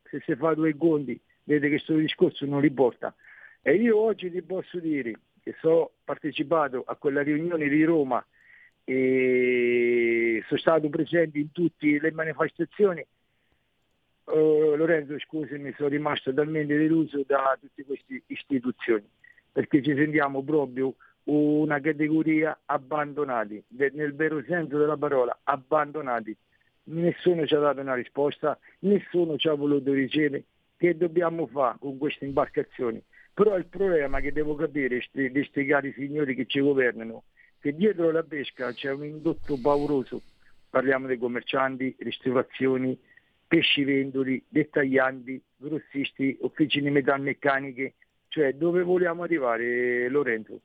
se si fa due conti, vede che questo discorso non li porta. E io oggi ti posso dire che sono partecipato a quella riunione di Roma e sono stato presente in tutte le manifestazioni. Uh, Lorenzo, scusami, sono rimasto talmente deluso da tutte queste istituzioni, perché ci sentiamo proprio una categoria abbandonati, de- nel vero senso della parola, abbandonati. Nessuno ci ha dato una risposta, nessuno ci ha voluto ricevere. Che dobbiamo fare con queste imbarcazioni? Però il problema che devo capire di questi cari signori che ci governano, che dietro la pesca c'è un indotto pauroso, parliamo dei commercianti, ristorazioni, pescivendoli, dettaglianti, grossisti, officine metalmeccaniche. Cioè dove vogliamo arrivare, Lorenzo?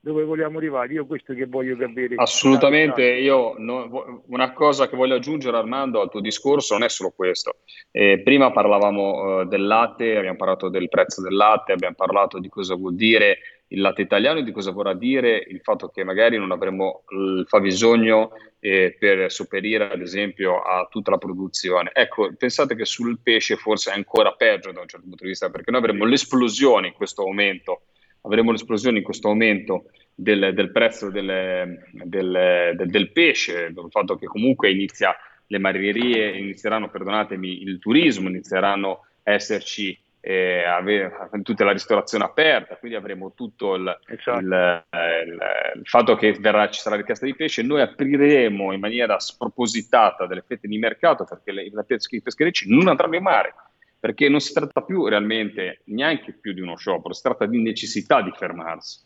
dove vogliamo arrivare. Io questo che voglio capire. Assolutamente, io no, una cosa che voglio aggiungere, Armando, al tuo discorso non è solo questo. Eh, prima parlavamo eh, del latte, abbiamo parlato del prezzo del latte, abbiamo parlato di cosa vuol dire il latte italiano e di cosa vorrà dire il fatto che magari non avremo il fabbisogno eh, per sopperire ad esempio a tutta la produzione. Ecco, pensate che sul pesce forse è ancora peggio da un certo punto di vista, perché noi avremo l'esplosione in questo aumento avremo l'esplosione in questo aumento del, del prezzo del, del, del, del pesce, del fatto che comunque inizia le marinerie, inizieranno, perdonatemi, il turismo, inizieranno a esserci eh, ave, tutta la ristorazione aperta, quindi avremo tutto il, esatto. il, il, il fatto che verrà, ci sarà richiesta di pesce, noi apriremo in maniera spropositata delle fette di mercato perché le, i pescherecci non andranno in mare. Perché non si tratta più realmente neanche più di uno sciopero, si tratta di necessità di fermarsi.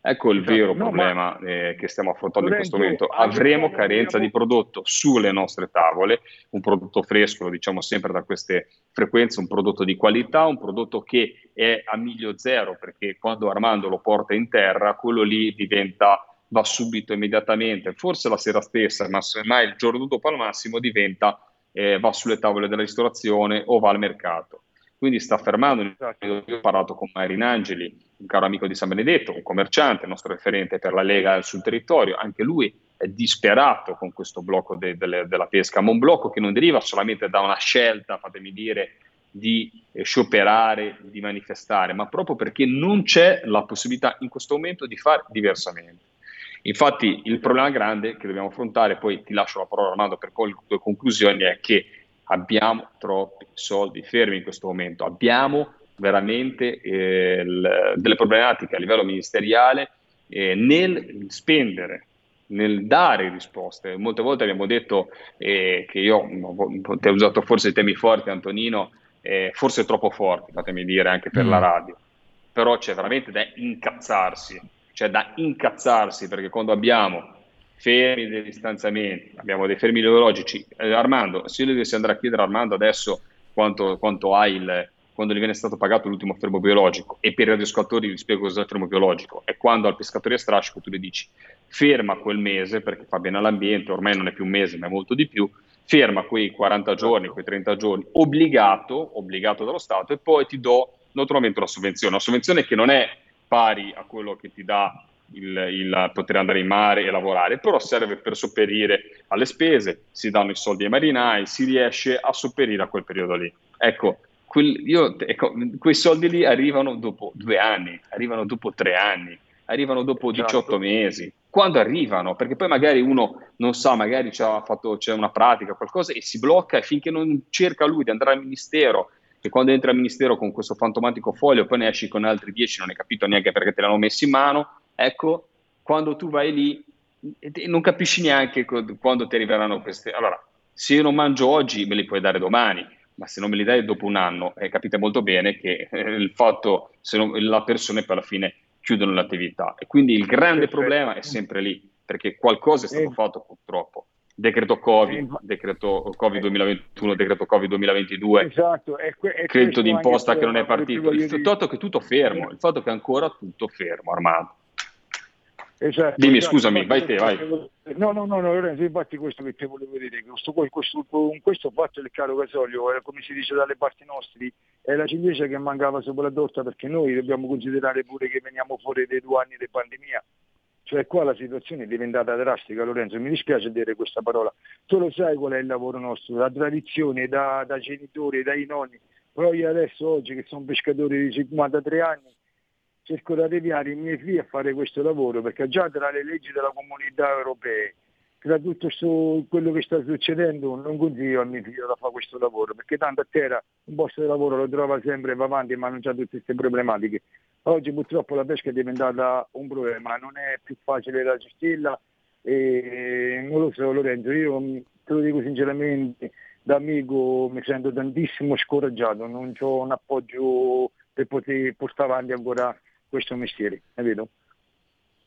Ecco il vero no, problema eh, che stiamo affrontando in questo momento. Avremo carenza di prodotto sulle nostre tavole, un prodotto fresco, lo diciamo sempre da queste frequenze, un prodotto di qualità, un prodotto che è a miglio zero, perché quando Armando lo porta in terra, quello lì diventa, va subito, immediatamente, forse la sera stessa, ma semmai il giorno dopo al massimo diventa... Eh, va sulle tavole della ristorazione o va al mercato, quindi sta fermando. Io ho parlato con Marinangeli, un caro amico di San Benedetto, un commerciante, il nostro referente per la Lega sul territorio, anche lui è disperato con questo blocco de, de, della pesca, ma un blocco che non deriva solamente da una scelta, fatemi dire, di eh, scioperare, di manifestare, ma proprio perché non c'è la possibilità in questo momento di fare diversamente. Infatti il problema grande che dobbiamo affrontare, poi ti lascio la parola Armando per le tue conclusioni, è che abbiamo troppi soldi fermi in questo momento, abbiamo veramente eh, l- delle problematiche a livello ministeriale eh, nel spendere, nel dare risposte. Molte volte abbiamo detto eh, che io ti ho usato forse i temi forti, Antonino, eh, forse troppo forti, fatemi dire, anche per mm. la radio, però c'è veramente da incazzarsi. C'è da incazzarsi, perché quando abbiamo fermi degli stanziamenti, abbiamo dei fermi ideologici. Eh, Armando, se io dovessi andare a chiedere a Armando adesso quanto, quanto ha il, quando gli viene stato pagato l'ultimo fermo biologico, e per i radioascoltatori vi spiego cos'è il fermo biologico, è quando al pescatore a strascico tu gli dici ferma quel mese perché fa bene all'ambiente, ormai non è più un mese ma è molto di più, ferma quei quaranta giorni, quei trenta giorni, obbligato, obbligato dallo Stato, e poi ti do naturalmente una sovvenzione, una sovvenzione che non è pari a quello che ti dà il, il poter andare in mare e lavorare, però serve per sopperire alle spese, si danno i soldi ai marinai, si riesce a sopperire a quel periodo lì. Ecco, quel, io, ecco, quei soldi lì arrivano dopo due anni, arrivano dopo tre anni, arrivano dopo diciotto mesi. Quando arrivano? Perché poi magari uno non sa, magari c'ha fatto, c'è una pratica, qualcosa, e si blocca, e finché non cerca lui di andare al ministero, che quando entra al ministero con questo fantomatico foglio poi ne esci con altri dieci, non hai capito neanche perché te l'hanno messo in mano. Ecco, quando tu vai lì non capisci neanche quando ti arriveranno queste. Allora, se io non mangio oggi me li puoi dare domani, ma se non me li dai dopo un anno, eh, capite molto bene che eh, il fatto, se non, la persona poi alla fine chiudono l'attività, e quindi il grande problema è sempre lì, perché qualcosa è stato fatto purtroppo. Decreto Covid, decreto Covid duemilaventuno, decreto Covid duemilaventidue, esatto, è que- è credito d'imposta che non è partito, il fatto che tutto fermo, il fatto che ancora tutto fermo, Armando. Esatto, dimmi, esatto, scusami, vai te, vai. No, no, no, no, Lorenzo, infatti questo che te volevo dire, questo, questo, con questo fatto del caro gasolio, come si dice dalle parti nostre, è la ciliegia che mancava sopra la torta, perché noi dobbiamo considerare pure che veniamo fuori dai due anni di pandemia. Cioè qua la situazione è diventata drastica, Lorenzo, mi dispiace dire questa parola, tu lo sai qual è il lavoro nostro, la tradizione da, da genitori, dai nonni, però io adesso oggi che sono pescatore di cinquantatré anni cerco di arrivare i miei figli a fare questo lavoro, perché già tra le leggi della comunità europea, tra tutto su, quello che sta succedendo, non consiglio a mio figlio da fare questo lavoro, perché tanto a terra un posto di lavoro lo trova sempre, va avanti, ma non c'ha tutte queste problematiche. Oggi purtroppo la pesca è diventata un problema, non è più facile da gestirla, e non lo so, Lorenzo, io te lo dico sinceramente, da amico mi sento tantissimo scoraggiato, non ho un appoggio per poter portare avanti ancora questo mestiere, è vero?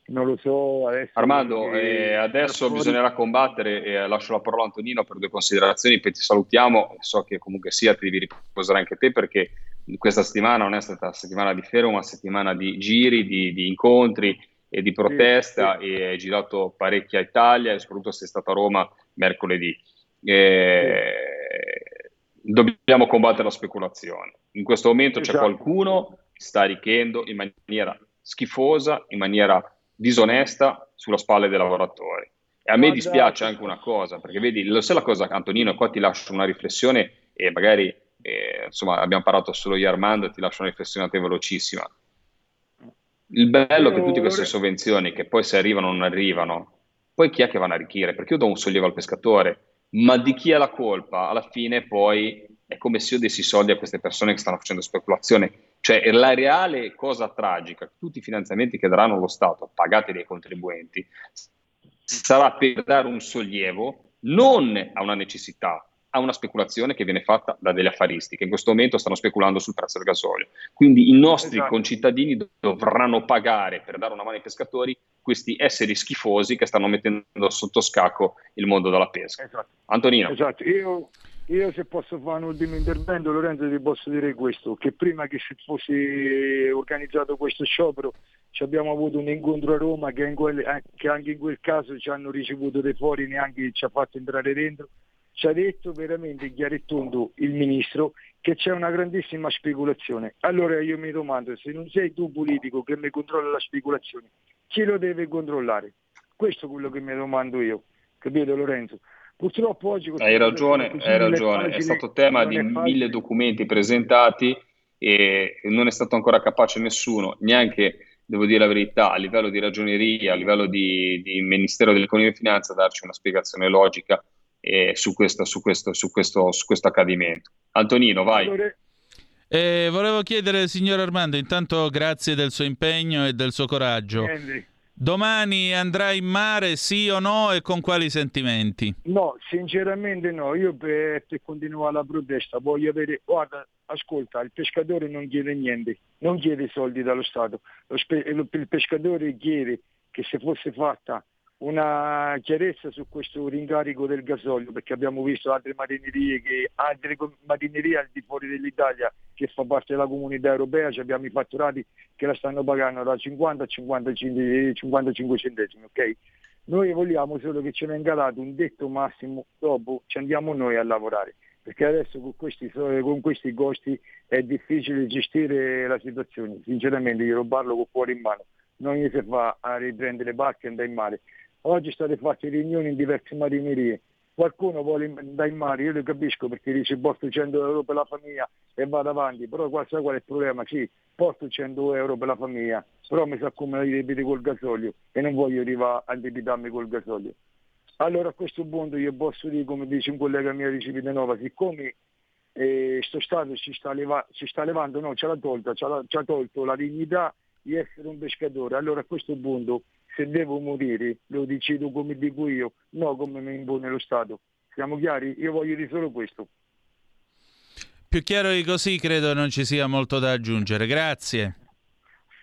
Non lo so adesso. Armando, eh, adesso bisognerà combattere, eh, lascio la parola a Antonino per due considerazioni, poi ti salutiamo, so che comunque sia ti devi riposare anche te, perché questa settimana non è stata una settimana di fermo, ma una settimana di giri, di, di incontri, e di protesta, sì, sì. E è girato parecchia Italia, soprattutto se è stata a Roma mercoledì. E... sì. Dobbiamo combattere la speculazione. In questo momento esatto. C'è qualcuno che sta arricchendo in maniera schifosa, in maniera disonesta sulla spalla dei lavoratori. E a me esatto. dispiace anche una cosa, perché vedi, lo sai la cosa, Antonino, qua ti lascio una riflessione e magari eh, insomma abbiamo parlato solo io, Armando, ti lascio una riflessione a te velocissima. Il bello è che tutte queste sovvenzioni, che poi se arrivano o non arrivano, poi chi è che vanno a arricchire? Perché io do un sollievo al pescatore, ma di chi è la colpa? Alla fine poi è come se io dessi soldi a queste persone che stanno facendo speculazione. Cioè la reale cosa tragica, tutti i finanziamenti che daranno lo Stato, pagati dai contribuenti, sarà per dare un sollievo non a una necessità, a una speculazione che viene fatta da degli affaristi che in questo momento stanno speculando sul prezzo del gasolio. Quindi i nostri esatto. concittadini dovranno pagare per dare una mano ai pescatori questi esseri schifosi che stanno mettendo sotto scacco il mondo della pesca. Esatto. Antonino. Esatto. Io, io se posso fare un ultimo intervento, Lorenzo, ti posso dire questo, che prima che si fosse organizzato questo sciopero ci abbiamo avuto un incontro a Roma che, in quel, che anche in quel caso ci hanno ricevuto dei fuori, neanche ci ha fatto entrare dentro. Ci ha detto veramente chiaro e tondo il ministro che c'è una grandissima speculazione. Allora io mi domando, se non sei tu politico che mi controlla la speculazione, chi lo deve controllare? Questo è quello che mi domando io, capito Lorenzo? Purtroppo oggi... Hai ragione, hai ragione, pagine, è stato tema di mille documenti presentati e non è stato ancora capace nessuno, neanche, devo dire la verità, a livello di ragioneria, a livello di, di Ministero dell'Economia e Finanza, a darci una spiegazione logica Eh, su questo su questo su questo su questo accadimento. Antonino, vai. Eh, volevo chiedere, signor Armando, intanto grazie del suo impegno e del suo coraggio. Andy. Domani andrà in mare, sì o no, e con quali sentimenti? No, sinceramente no, io per continuare la protesta voglio avere, guarda, ascolta, il pescatore non chiede niente, non chiede soldi dallo Stato, lo spe- lo, il pescatore chiede che se fosse fatta una chiarezza su questo rincarico del gasolio, perché abbiamo visto altre marinerie, che, altre marinerie al di fuori dell'Italia che fa parte della comunità europea, cioè abbiamo i fatturati che la stanno pagando da cinquanta a cinquantacinque centesimi, ok? Noi vogliamo solo che ce ne venga dato un detto massimo, dopo ci andiamo noi a lavorare, perché adesso con questi, con questi costi è difficile gestire la situazione. Sinceramente io lo parlo con cuore in mano, non gli si fa a riprendere le barche e andare in mare. Oggi state fatte riunioni in diverse marinerie, qualcuno vuole andare in mare, io lo capisco perché dice porto cento euro per la famiglia e vado avanti, però qua sai qual è il problema? Sì, porto cento euro per la famiglia, però mi sa come i debiti col gasolio e non voglio arrivare a debitarmi col gasolio. Allora a questo punto io posso dire, come dice un collega mio di Civitanova, siccome eh, sto Stato ci sta, leva- ci sta levando, no, ce l'ha tolta, ce l'ha, ce l'ha tolto la dignità di essere un pescatore, allora a questo punto se devo morire lo decido come dico io, no come mi impone lo Stato. Siamo chiari? Io voglio dire solo questo. Più chiaro di così credo non ci sia molto da aggiungere. Grazie.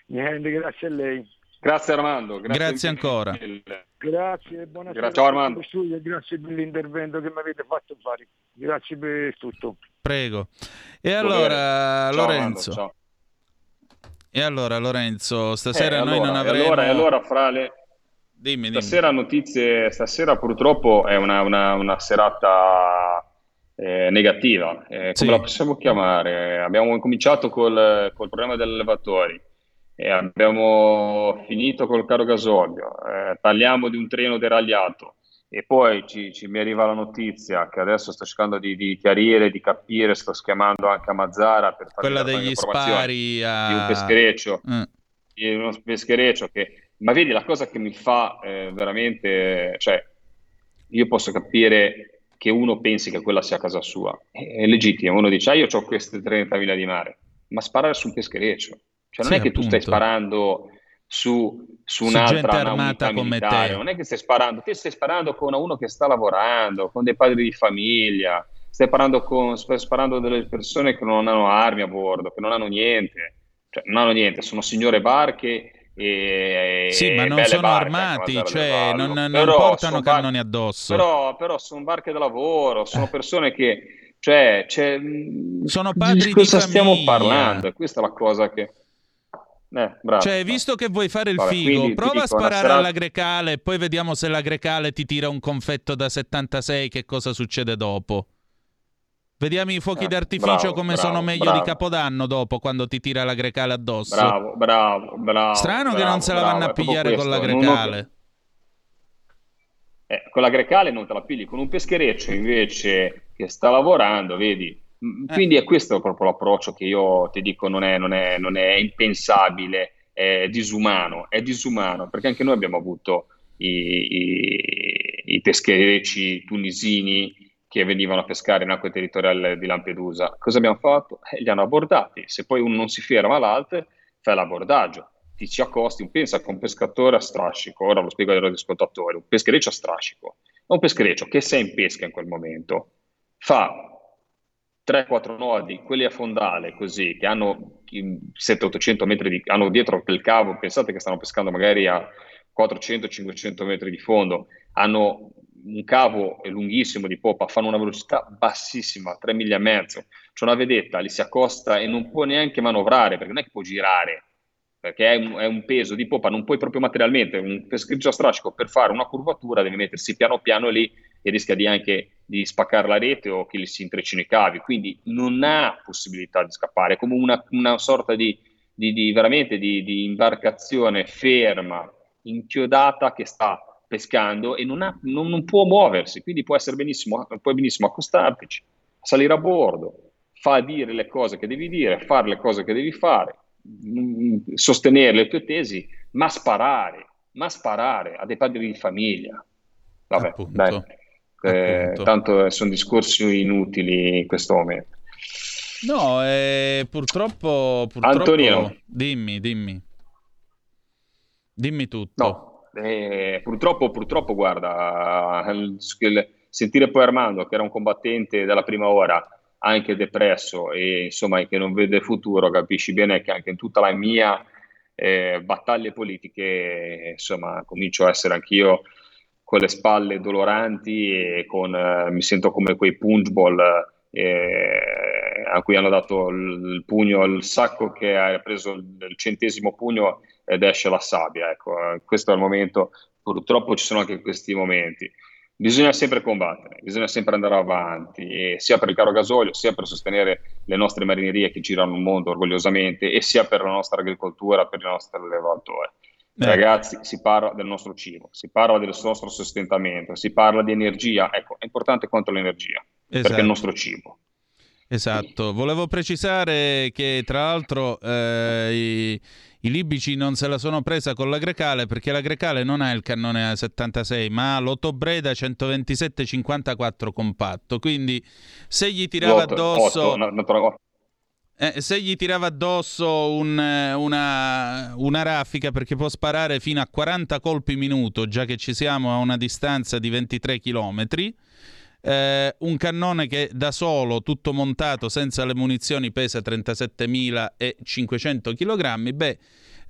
Niente, grazie a lei. Grazie Armando. Grazie, grazie ancora. Grazie, buonasera. Ciao Armando. Grazie per l'intervento che mi avete fatto fare. Grazie per tutto. Prego. E allora, ciao, Lorenzo. Armando, ciao. E allora Lorenzo, stasera eh, allora, noi non avremo... E allora, e allora fra le... Dimmi, dimmi. Stasera notizie, stasera purtroppo è una, una, una serata eh, negativa, eh, come sì. la possiamo chiamare? Abbiamo cominciato col, col problema degli allevatori, eh, abbiamo finito col caro gasolio, eh, parliamo di un treno deragliato e poi ci, ci mi arriva la notizia che adesso sto cercando di, di chiarire, di capire, sto chiamando anche a Mazzara per fare quella degli spari a... di un peschereccio mm. di uno peschereccio che, ma vedi la cosa che mi fa eh, veramente, cioè io posso capire che uno pensi che quella sia casa sua, è, è legittimo, uno dice ah io ho queste trentamila di mare, ma sparare su un peschereccio, cioè non sì, è che appunto. Tu stai sparando su su un'altra su armata come te, non è che stai sparando, te stai sparando con uno che sta lavorando, con dei padri di famiglia, stai sparando con stai sparando delle persone che non hanno armi a bordo, che non hanno niente, cioè non hanno niente, sono signore barche e sì, e ma non sono barche, armati, cioè non, non però portano cannoni bar- addosso. Però però sono barche da lavoro, sono persone che cioè, cioè sono padri di, di cosa famiglia. Stiamo parlando? Questa è la cosa che Eh, bravo, cioè, visto che vuoi fare il vabbè, figo, quindi, prova a sparare serata... alla Grecale e poi vediamo se la Grecale ti tira un confetto da settantasei, che cosa succede dopo. Vediamo i fuochi eh, d'artificio bravo, come bravo, sono meglio bravo. di Capodanno dopo, quando ti tira la Grecale addosso. Bravo, bravo, bravo. Strano bravo, che non se la bravo, vanno a pigliare con la Grecale. Non... Eh, con la Grecale non te la pigli, con un peschereccio invece che sta lavorando, vedi. Quindi è questo proprio l'approccio che io ti dico non è, non è, non è impensabile, è disumano, è disumano, perché anche noi abbiamo avuto i, i, i pescherecci tunisini che venivano a pescare in acque territoriali di Lampedusa. Cosa abbiamo fatto? Eh, li hanno abbordati, se poi uno non si ferma all'altro fai l'abbordaggio, ti ci accosti, pensa che un pescatore a strascico, ora lo spiego ai radioascoltatori, un peschereccio a strascico, è un peschereccio che se è in pesca in quel momento, fa... tre quattro nodi, quelli a fondale così, che hanno sette ottocento metri di, hanno dietro quel cavo, pensate che stanno pescando magari a quattrocento cinquecento metri di fondo, hanno un cavo lunghissimo di poppa, fanno una velocità bassissima, tre miglia e mezzo, c'è una vedetta, li si accosta e non può neanche manovrare, perché non è che può girare, perché è un, è un peso di poppa, non puoi proprio materialmente, un peschereccio a strascico per fare una curvatura deve mettersi piano piano lì e rischia di anche di spaccare la rete o che gli si intrecino i cavi, quindi non ha possibilità di scappare, è come una, una sorta di, di, di veramente di, di imbarcazione ferma, inchiodata che sta pescando e non, ha, non, non può muoversi, quindi può essere benissimo, puoi benissimo accostartici, salire a bordo, fa dire le cose che devi dire, fare le cose che devi fare, sostenere le tue tesi, ma sparare, ma sparare a dei padri di famiglia. Vabbè, appunto, dai. Eh, tanto sono discorsi inutili in questo momento. No, eh, purtroppo, purtroppo Antonino, dimmi, dimmi, dimmi tutto. No, eh, purtroppo, purtroppo, guarda, il, il, sentire poi Armando, che era un combattente dalla prima ora, anche depresso e insomma che non vede futuro, capisci bene che anche in tutta la mia eh, battaglie politiche, insomma, comincio a essere anch'io con le spalle doloranti e con, eh, mi sento come quei punch ball eh, a cui hanno dato il, il pugno, il sacco che ha preso il, il centesimo pugno ed esce la sabbia. Ecco, questo è il momento, purtroppo ci sono anche questi momenti. Bisogna sempre combattere, bisogna sempre andare avanti, eh, sia per il caro gasolio, sia per sostenere le nostre marinerie che girano il mondo orgogliosamente e sia per la nostra agricoltura, per il nostro allevatore. Eh. Ragazzi, si parla del nostro cibo, si parla del nostro sostentamento, si parla di energia, ecco, è importante quanto l'energia, esatto. Perché è il nostro cibo. Esatto, sì. Volevo precisare che tra l'altro eh, i, i libici non se la sono presa con la Grecale, perché la Grecale non ha il cannone a settantasei, ma ha l'Otobreda centoventisette cinquantaquattro compatto, quindi se gli tirava Otto, addosso... Otto, no, no, no. Eh, se gli tirava addosso un, una, una raffica, perché può sparare fino a quaranta colpi minuto, già che ci siamo a una distanza di ventitré chilometri, eh, un cannone che da solo, tutto montato, senza le munizioni, pesa trentasettemilacinquecento chilogrammi, beh,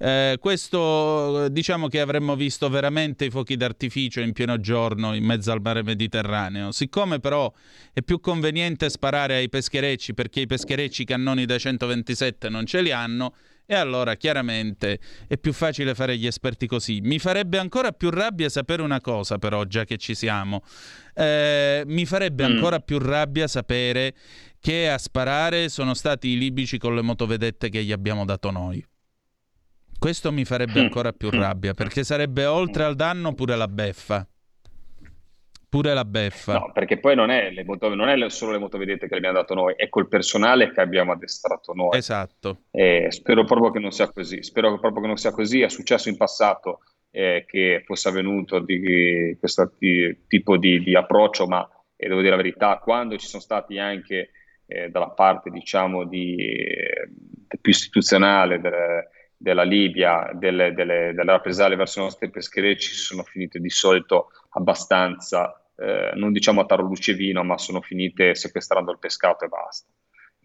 eh, questo diciamo che avremmo visto veramente i fuochi d'artificio in pieno giorno in mezzo al mare Mediterraneo. Siccome però è più conveniente sparare ai pescherecci, perché i pescherecci cannoni da centoventisette non ce li hanno, e allora chiaramente è più facile fare gli esperti così. Mi farebbe ancora più rabbia sapere una cosa però, già che ci siamo, eh, mi farebbe mm. ancora più rabbia sapere che a sparare sono stati i libici con le motovedette che gli abbiamo dato noi. Questo mi farebbe ancora più rabbia, perché sarebbe oltre al danno pure la beffa. Pure la beffa. No, perché poi non è, le moto, non è solo le motovedette che abbiamo dato noi, è col personale che abbiamo addestrato noi. Esatto. Eh, spero proprio che non sia così. Spero proprio che non sia così. È successo in passato eh, che fosse avvenuto di, questo di, tipo di, di approccio, ma eh, devo dire la verità, quando ci sono stati anche eh, dalla parte, diciamo, di, eh, più istituzionale, del, della Libia, delle, delle, delle rappresaglie verso i nostri pescherecci, sono finite di solito abbastanza, eh, non diciamo a taro luce e vino, ma sono finite sequestrando il pescato e basta.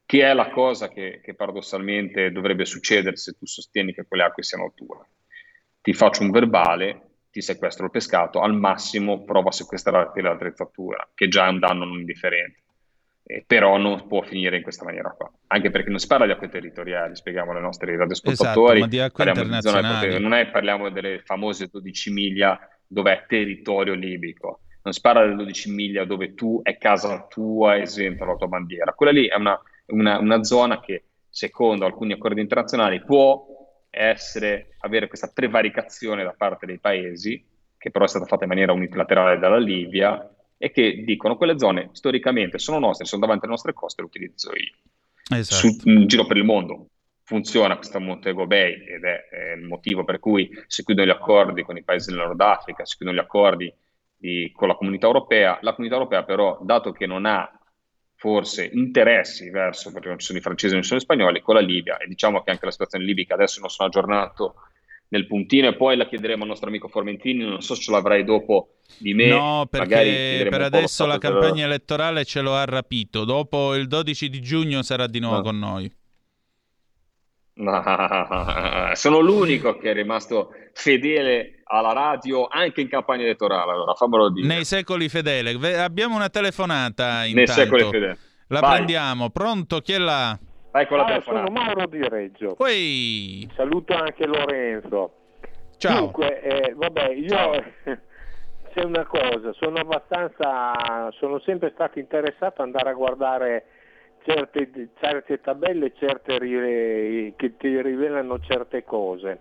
Che è la cosa che, che paradossalmente dovrebbe succedere se tu sostieni che quelle acque siano tue. Ti faccio un verbale, ti sequestro il pescato, al massimo provo a sequestrarti l'attrezzatura, che già è un danno non indifferente. eh, però non può finire in questa maniera qua, anche perché non si parla di acque territoriali, spieghiamo ai nostri radioascoltatori, esatto, ma di acque internazionali. Di non è, parliamo delle famose dodici miglia dove è territorio libico, non si parla delle dodici miglia dove tu è casa tua esenta la tua bandiera, quella lì è una, una, una zona che secondo alcuni accordi internazionali può essere, avere questa prevaricazione da parte dei paesi, che però è stata fatta in maniera unilaterale dalla Libia, e che dicono quelle zone storicamente sono nostre, sono davanti alle nostre coste, le utilizzo io. Esatto. Su, in giro per il mondo funziona questa Montego Bay, ed è, è il motivo per cui si chiudono gli accordi con i paesi del Nord Africa, si chiudono gli accordi di, con la comunità europea. La comunità europea però, dato che non ha forse interessi verso, perché non ci sono i francesi, non ci sono gli spagnoli, con la Libia, e diciamo che anche la situazione libica, adesso non sono aggiornato nel puntino, e poi la chiederemo al nostro amico Formentini, non so se ce l'avrai dopo di me. No, perché per adesso la campagna per... elettorale ce lo ha rapito, dopo il dodici di giugno sarà di nuovo no. con noi. No. Sono l'unico che è rimasto fedele alla radio anche in campagna elettorale, allora fammelo dire. Nei secoli fedele. Abbiamo una telefonata intanto. Nei secoli fedele. La Vai. prendiamo. Pronto, chi è là? Vai con la ah, telefonata. Sono Mauro di Reggio. Uì. Saluto anche Lorenzo. Ciao. Dunque, eh, vabbè, io Ciao. c'è una cosa, sono abbastanza sono sempre stato interessato ad andare a guardare Certe, certe tabelle certe che ti rivelano certe cose.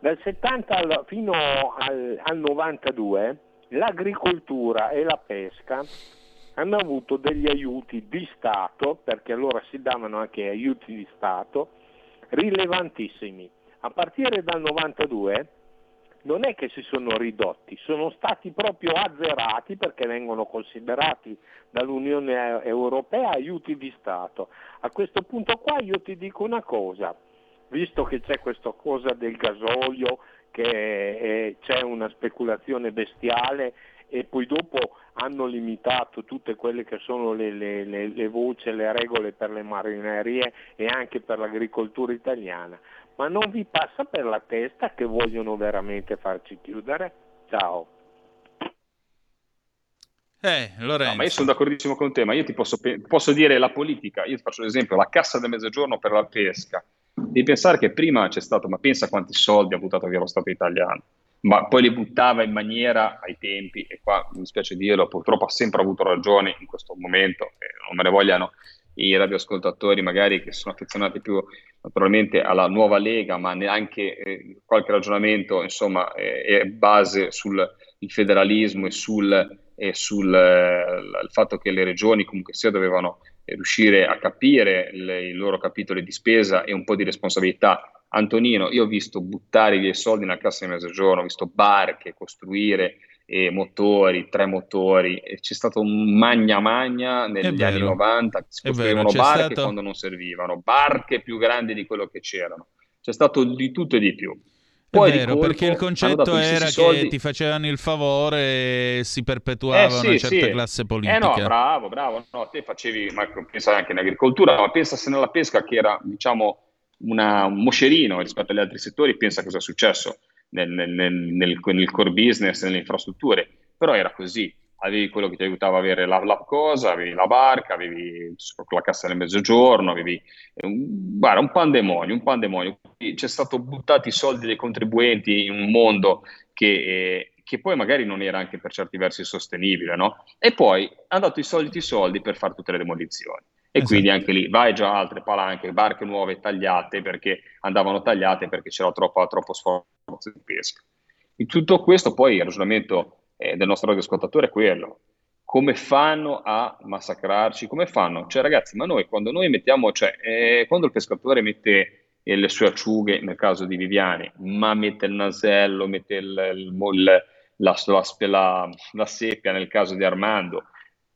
Dal settanta al, fino al, al novantadue l'agricoltura e la pesca hanno avuto degli aiuti di Stato, perché allora si davano anche aiuti di Stato rilevantissimi. A partire dal novantadue non è che si sono ridotti, sono stati proprio azzerati, perché vengono considerati dall'Unione Europea aiuti di Stato. A questo punto qua io ti dico una cosa, visto che c'è questa cosa del gasolio, che eh, c'è una speculazione bestiale, e poi dopo hanno limitato tutte quelle che sono le, le, le, le voci, le regole per le marinerie e anche per l'agricoltura italiana. Ma non vi passa per la testa che vogliono veramente farci chiudere? Ciao. Eh, Lorenzo. No, ma io sono d'accordissimo con te, ma io ti posso, posso dire la politica. Io ti faccio l'esempio, la cassa del mezzogiorno per la pesca. Devi pensare che prima c'è stato, ma pensa quanti soldi ha buttato via lo Stato italiano. Ma poi li buttava in maniera, ai tempi, e qua mi dispiace dirlo, purtroppo ha sempre avuto ragione in questo momento, eh, non me ne vogliano i radioascoltatori magari che sono affezionati più naturalmente alla nuova Lega, ma neanche eh, qualche ragionamento insomma eh, è base sul il federalismo e sul, e sul eh, l- il fatto che le regioni comunque sia dovevano eh, riuscire a capire le, i loro capitoli di spesa e un po' di responsabilità. Antonino, io ho visto buttare via i soldi nella cassa di mezzogiorno, ho visto barche, costruire eh, motori, tre motori, e c'è stato un magna magna negli anni novanta, si costruivano barche stato... quando non servivano, barche più grandi di quello che c'erano, c'è stato di tutto e di più. Poi è vero, colpo, perché il concetto era che soldi... ti facevano il favore e si perpetuava eh, sì, una certa sì. classe politica. Eh no, bravo, bravo, no, te facevi, ma pensa anche in agricoltura, ma pensa se nella pesca che era, diciamo, Una, un moscerino rispetto agli altri settori, pensa cosa è successo nel, nel, nel, nel core business, nelle infrastrutture, però era così, avevi quello che ti aiutava a avere la, la cosa, avevi la barca, avevi la cassa del mezzogiorno, avevi un, guarda, un pandemonio, un pandemonio. C'è stato buttati i soldi dei contribuenti in un mondo che, eh, che poi magari non era anche per certi versi sostenibile, no? E poi hanno dato i soliti soldi per fare tutte le demolizioni. E esatto. Quindi anche lì vai già altre palanche, barche nuove tagliate perché andavano tagliate perché c'era troppo, troppo sforzo di pesca. In tutto questo poi il ragionamento eh, del nostro radioascoltatore è quello: come fanno a massacrarci? Come fanno? Cioè ragazzi, ma noi quando noi mettiamo, cioè eh, quando il pescatore mette eh, le sue acciughe, nel caso di Viviani, ma mette il nasello, mette il, il, il, la, la, la, la seppia nel caso di Armando,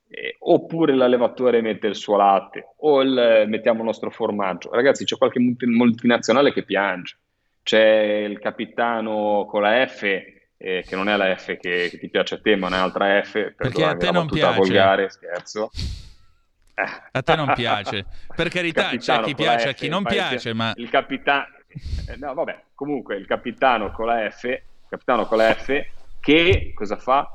Eh, oppure l'allevatore mette il suo latte, o il, mettiamo il nostro formaggio, ragazzi c'è qualche multinazionale che piange, c'è il capitano con la F eh, che non è la F che, che ti piace a te ma è un'altra F, per perché a te non piace volgare, scherzo a te non piace, per carità c'è chi piace a chi non piace, ma il capitano eh, no vabbè comunque il capitano con la F capitano con la F che cosa fa?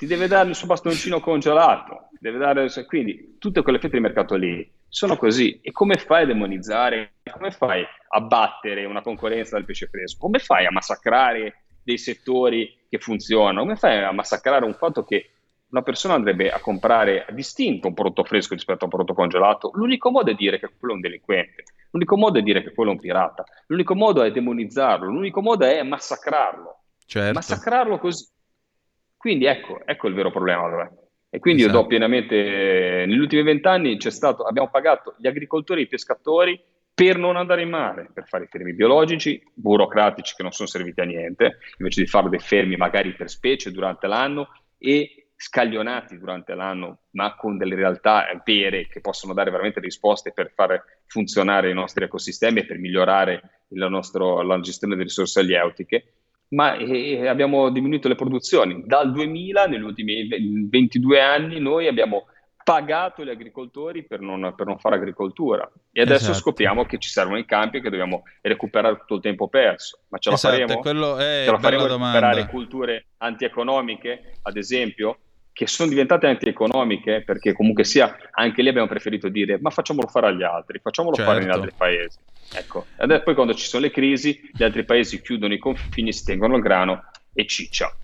ti deve dare il suo bastoncino congelato, deve dare, quindi tutte quelle fette di mercato lì sono così. E come fai a demonizzare, come fai a battere una concorrenza del pesce fresco, come fai a massacrare dei settori che funzionano, come fai a massacrare un fatto che una persona andrebbe a comprare a distinto un prodotto fresco rispetto a un prodotto congelato? L'unico modo è dire che quello è un delinquente, l'unico modo è dire che quello è un pirata, l'unico modo è demonizzarlo, l'unico modo è massacrarlo, certo. massacrarlo così. Quindi ecco, ecco il vero problema. Allora. E quindi esatto. io do pienamente, eh, negli ultimi vent'anni c'è stato, abbiamo pagato gli agricoltori e i pescatori per non andare in mare, per fare i fermi biologici, burocratici che non sono serviti a niente, invece di fare dei fermi magari per specie durante l'anno e scaglionati durante l'anno, ma con delle realtà vere che possono dare veramente risposte per far funzionare i nostri ecosistemi e per migliorare il nostro, la gestione delle risorse alieutiche. Ma eh, abbiamo diminuito le produzioni. Dal duemila, negli ultimi ventidue anni, noi abbiamo pagato gli agricoltori per non, per non fare agricoltura. E adesso esatto. scopriamo che ci servono i campi e che dobbiamo recuperare tutto il tempo perso. Ma ce la esatto, faremo? Quello è ce la faremo domanda. Recuperare culture antieconomiche, ad esempio, che sono diventate antieconomiche, perché comunque sia, anche lì abbiamo preferito dire ma facciamolo fare agli altri, facciamolo certo. fare in altri paesi. Ecco, e poi quando ci sono le crisi, gli altri paesi chiudono i confini, stengono il grano e ciccia.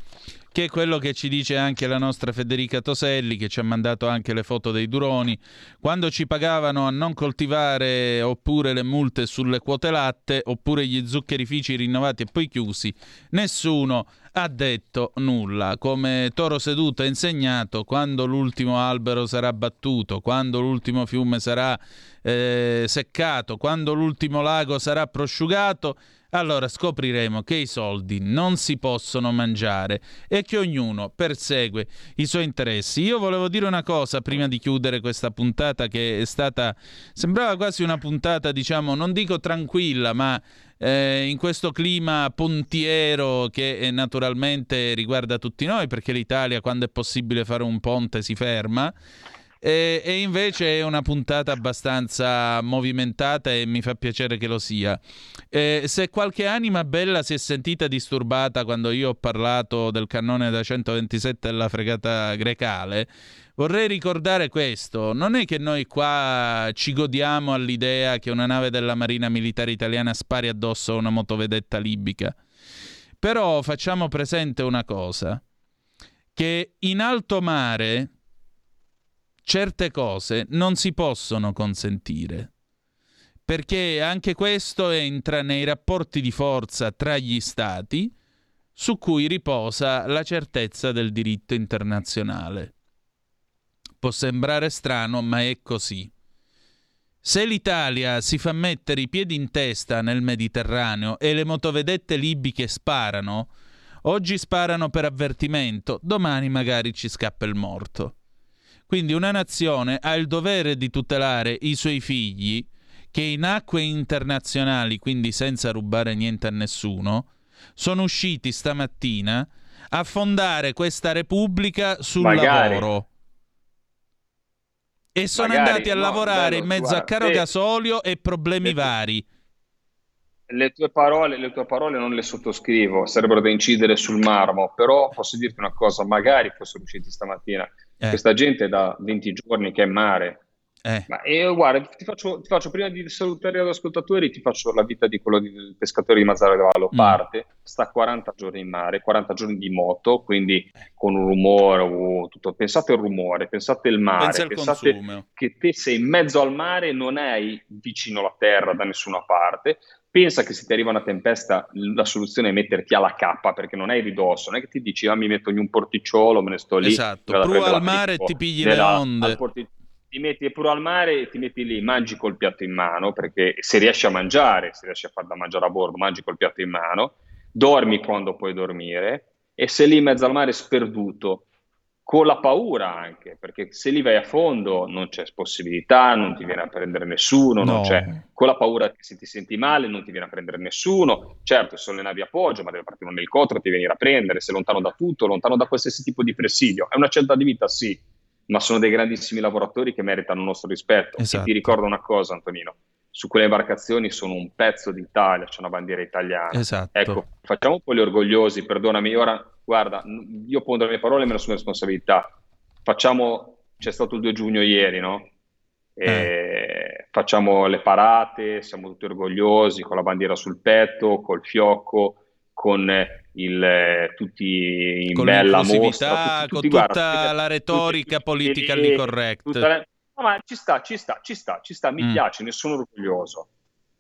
Che è quello che ci dice anche la nostra Federica Toselli, che ci ha mandato anche le foto dei duroni. Quando ci pagavano a non coltivare, oppure le multe sulle quote latte, oppure gli zuccherifici rinnovati e poi chiusi, nessuno ha detto nulla. Come Toro Seduto ha insegnato, quando l'ultimo albero sarà battuto, quando l'ultimo fiume sarà eh, seccato, quando l'ultimo lago sarà prosciugato, allora scopriremo che i soldi non si possono mangiare e che ognuno persegue i suoi interessi. Io volevo dire una cosa prima di chiudere questa puntata, che è stata, sembrava quasi una puntata, diciamo, non dico tranquilla, ma eh, in questo clima pontiero che eh, naturalmente riguarda tutti noi, perché l'Italia quando è possibile fare un ponte si ferma. E, e invece è una puntata abbastanza movimentata e mi fa piacere che lo sia. E se qualche anima bella si è sentita disturbata quando io ho parlato del cannone da centoventisette della fregata Grecale, vorrei ricordare questo: non è che noi qua ci godiamo all'idea che una nave della Marina Militare italiana spari addosso a una motovedetta libica, però facciamo presente una cosa, che in alto mare certe cose non si possono consentire, perché anche questo entra nei rapporti di forza tra gli Stati su cui riposa la certezza del diritto internazionale. Può sembrare strano, ma è così. Se l'Italia si fa mettere i piedi in testa nel Mediterraneo e le motovedette libiche sparano, oggi sparano per avvertimento, domani magari ci scappa il morto. Quindi una nazione ha il dovere di tutelare i suoi figli che in acque internazionali, quindi senza rubare niente a nessuno, sono usciti stamattina a fondare questa repubblica sul magari. lavoro. E sono magari, andati a no, lavorare bello, in mezzo guarda, a caro gasolio e problemi le tue, vari. Le tue parole, le tue parole non le sottoscrivo, sarebbero da incidere sul marmo, però posso dirti una cosa, magari fossero usciti stamattina. Eh. Questa gente da venti giorni che è in mare, eh. ma io, guarda, ti faccio, ti faccio prima di salutare gli ascoltatori, ti faccio la vita di quello del pescatore di Mazara Vallo. Mm. Parte, sta quaranta giorni in mare, quaranta giorni di moto, quindi con un rumore, oh, tutto. Pensate al rumore, pensate al mare, Pensa pensate consumo. Che te sei in mezzo al mare, non hai vicino la terra da nessuna parte. Pensa che se ti arriva una tempesta la soluzione è metterti alla cappa, perché non hai ridosso, non è che ti dici ah, mi metto in un porticciolo, me ne sto lì. Esatto, pru al mare e ti pigli nella, le onde. Porti, ti metti pru al mare e ti metti lì, mangi col piatto in mano, perché se riesci a mangiare, se riesci a far da mangiare a bordo, mangi col piatto in mano, dormi quando puoi dormire e sei lì in mezzo al mare sperduto, con la paura anche, perché se lì vai a fondo non c'è possibilità, non ti viene a prendere nessuno, no. non c'è, con la paura che se ti senti male non ti viene a prendere nessuno, certo sono le navi a poggio, ma deve partire un elicottero, ti venire a prendere, sei lontano da tutto, lontano da qualsiasi tipo di presidio, è una scelta di vita sì, ma sono dei grandissimi lavoratori che meritano il nostro rispetto. Esatto. E ti ricordo una cosa, Antonino, su quelle imbarcazioni sono un pezzo d'Italia, c'è una bandiera italiana. Esatto. Ecco, facciamo un po' gli orgogliosi, perdonami, ora guarda, io pondero le parole e me ne assumo responsabilità. Facciamo, c'è stato il due giugno ieri, no? E eh. Facciamo le parate, siamo tutti orgogliosi, con la bandiera sul petto, col fiocco, con il tutti in con bella mostra, tutti, tutti, con guarda, tutta la retorica politica correct. La... No, ma ci sta, ci sta, ci sta, ci sta, mi mm. piace, ne sono orgoglioso.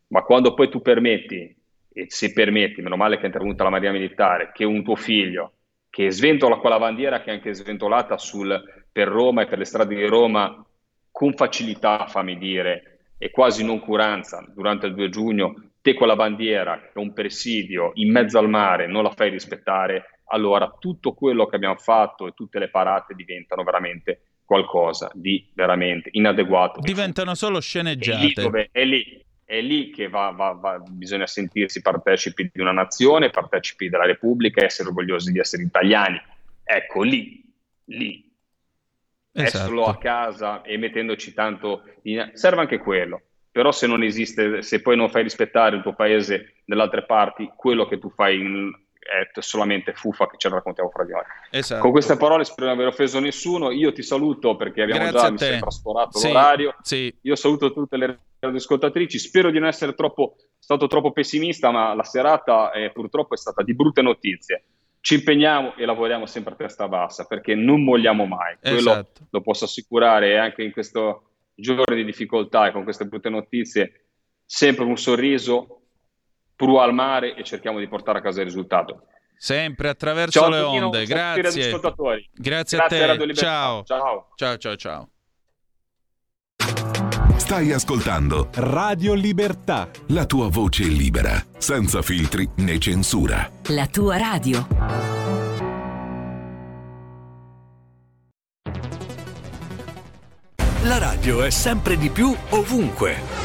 Ma quando poi tu permetti, e se permetti, meno male che è intervenuta la Marina Militare, che un tuo figlio che sventola quella bandiera che è anche sventolata sul, per Roma e per le strade di Roma con facilità, fammi dire, e quasi noncuranza durante il due giugno, te quella bandiera che è un presidio in mezzo al mare non la fai rispettare, allora tutto quello che abbiamo fatto e tutte le parate diventano veramente qualcosa di veramente inadeguato. Diventano solo sceneggiate. È lì, dove, è lì, è lì che va, va, va, bisogna sentirsi partecipi di una nazione, partecipi della Repubblica, essere orgogliosi di essere italiani. Ecco, lì, lì. Esatto. Esserlo a casa e mettendoci tanto in... serve anche quello, però se non esiste, se poi non fai rispettare il tuo paese dalle altre parti, quello che tu fai in... è solamente fuffa che ce la raccontiamo fra di noi. Esatto. Con queste parole spero di non aver offeso nessuno, io ti saluto perché abbiamo Grazie già mi sembra sforato sì, l'orario sì. Io saluto tutte le ascoltatrici, spero di non essere troppo stato troppo pessimista, ma la serata eh, purtroppo è stata di brutte notizie. Ci impegniamo e lavoriamo sempre a testa bassa perché non molliamo mai. Quello esatto. Lo posso assicurare anche in questo giorno di difficoltà e con queste brutte notizie. Sempre un sorriso, prua al mare e cerchiamo di portare a casa il risultato. Sempre attraverso ciao le Antonino, onde. Grazie. Grazie agli ascoltatori. Grazie, Grazie a te. A ciao. Ciao. Ciao, ciao, ciao. Stai ascoltando Radio Libertà, la tua voce libera, senza filtri né censura. La tua radio. La radio è sempre di più ovunque.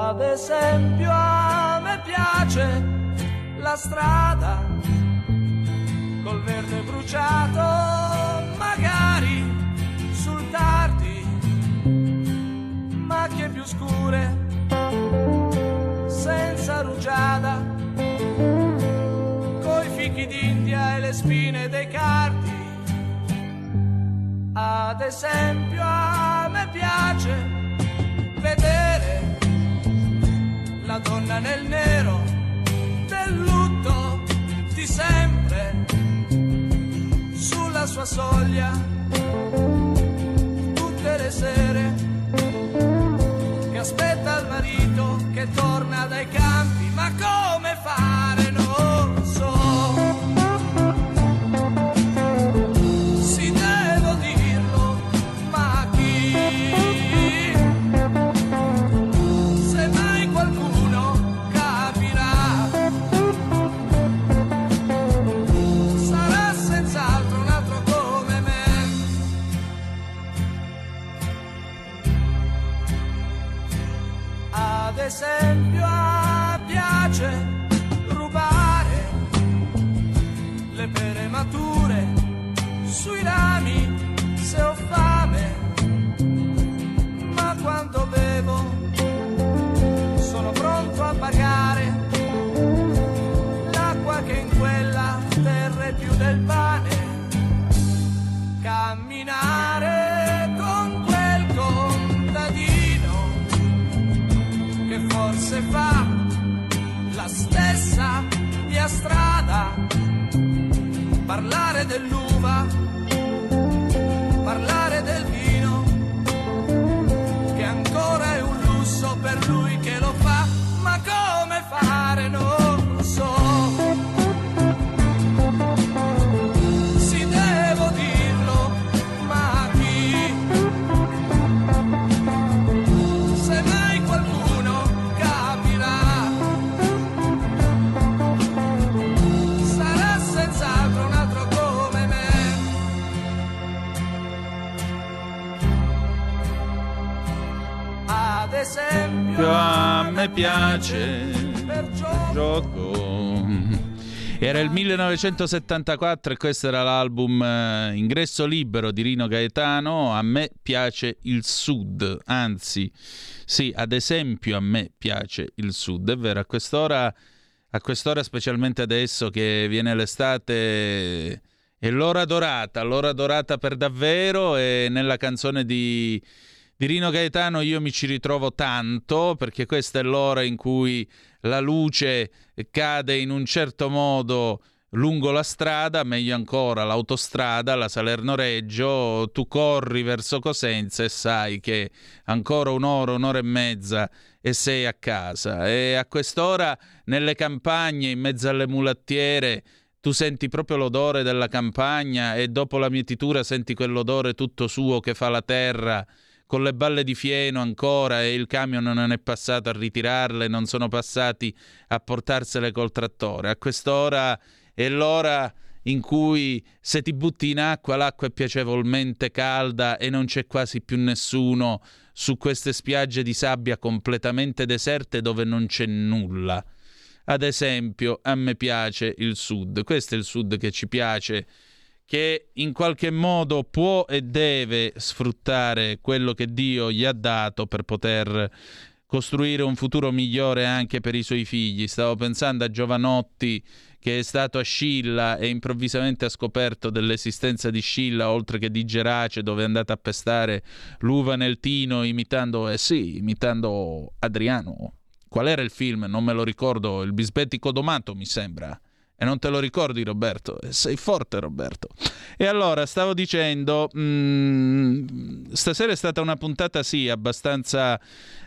Ad esempio la strada col verde bruciato, magari sul tardi, macchie più scure, senza rugiada, coi fichi d'India e le spine dei cardi. Ad esempio a me piace vedere la donna nel nero del lutto di sempre, sulla sua soglia, tutte le sere, che aspetta il marito che torna dai campi, ma come fare non so, si devo dirlo, ma chi, se mai qualcuno ad esempio a piace rubare le pere mature sui rami se ho fame, ma quando bevo sono pronto a pagare l'acqua che in quella terra è più del pane, camminare con quel contadino che forse fa la stessa via strada, parlare dell'uva, parlare del vino, d'esempio a me piace perciò gioco. Era il millenovecentosettantaquattro e questo era l'album eh, Ingresso Libero di Rino Gaetano. A me piace il Sud, anzi, sì, ad esempio a me piace il Sud. È vero, a quest'ora, a quest'ora specialmente adesso che viene l'estate, è l'ora dorata, l'ora dorata per davvero, e nella canzone di... Di Rino Gaetano io mi ci ritrovo tanto, perché questa è l'ora in cui la luce cade in un certo modo lungo la strada, meglio ancora l'autostrada, la Salerno-Reggio, tu corri verso Cosenza e sai che ancora un'ora, un'ora e mezza e sei a casa. E a quest'ora nelle campagne, in mezzo alle mulattiere, tu senti proprio l'odore della campagna e dopo la mietitura senti quell'odore tutto suo che fa la terra, con le balle di fieno ancora, e il camion non è passato a ritirarle, non sono passati a portarsele col trattore. A quest'ora è l'ora in cui se ti butti in acqua, l'acqua è piacevolmente calda e non c'è quasi più nessuno su queste spiagge di sabbia completamente deserte dove non c'è nulla. Ad esempio, a me piace il Sud. Questo è il Sud che ci piace, che in qualche modo può e deve sfruttare quello che Dio gli ha dato per poter costruire un futuro migliore anche per i suoi figli. Stavo pensando a Giovanotti, che è stato a Scilla e improvvisamente ha scoperto dell'esistenza di Scilla, oltre che di Gerace, dove è andato a pestare l'uva nel Tino imitando, eh sì, imitando Adriano. Qual era il film? Non me lo ricordo, Il bisbetico domato mi sembra. E non te lo ricordi, Roberto? Sei forte, Roberto. E allora, stavo dicendo, mh, stasera è stata una puntata, sì, abbastanza,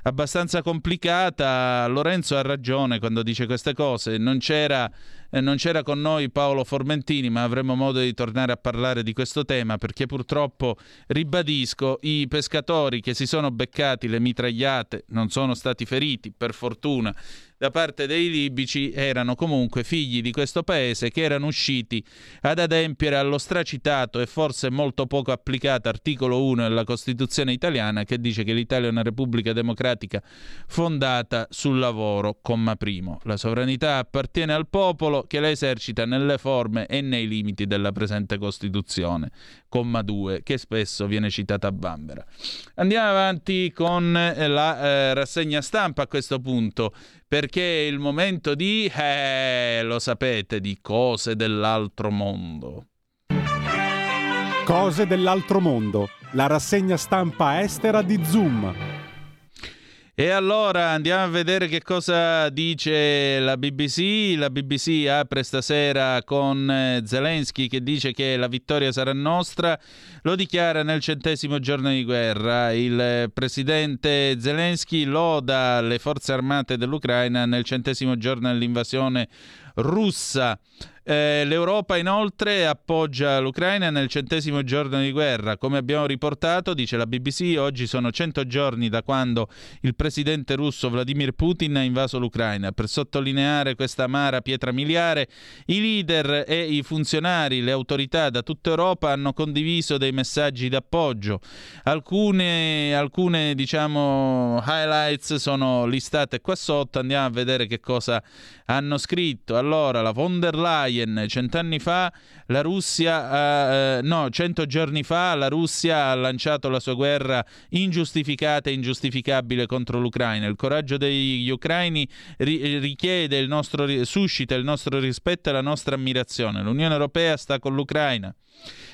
abbastanza complicata. Lorenzo ha ragione quando dice queste cose. Non c'era, eh, non c'era con noi Paolo Formentini, ma avremo modo di tornare a parlare di questo tema, perché purtroppo, ribadisco, i pescatori che si sono beccati le mitragliate non sono stati feriti, per fortuna, da parte dei libici, erano comunque figli di questo paese che erano usciti ad adempiere allo stracitato e forse molto poco applicato articolo uno della Costituzione italiana, che dice che l'Italia è una repubblica democratica fondata sul lavoro, comma primo. La sovranità appartiene al popolo che la esercita nelle forme e nei limiti della presente Costituzione, comma due, che spesso viene citata a bambera. Andiamo avanti con la eh, rassegna stampa a questo punto, perché è il momento di, eh, lo sapete, di cose dell'altro mondo. Cose dell'altro mondo, la rassegna stampa estera di Zoom. E allora andiamo a vedere che cosa dice la B B C. La B B C apre stasera con Zelensky che dice che la vittoria sarà nostra, lo dichiara nel centesimo giorno di guerra. Il presidente Zelensky loda le forze armate dell'Ucraina nel centesimo giorno dell'invasione russa. Eh, L'Europa inoltre appoggia l'Ucraina nel centesimo giorno di guerra. Come abbiamo riportato, dice la B B C, oggi sono cento giorni da quando il presidente russo Vladimir Putin ha invaso l'Ucraina. Per sottolineare questa amara pietra miliare, i leader e i funzionari, le autorità da tutta Europa hanno condiviso dei messaggi d'appoggio. Alcune, alcune diciamo highlights sono listate qua sotto. Andiamo a vedere che cosa hanno scritto. Allora, la von der Leyen, Cent'anni fa la Russia, eh, no, cento giorni fa la Russia ha lanciato la sua guerra ingiustificata e ingiustificabile contro l'Ucraina. Il coraggio degli ucraini ri- richiede il nostro, suscita il nostro rispetto e la nostra ammirazione. L'Unione Europea sta con l'Ucraina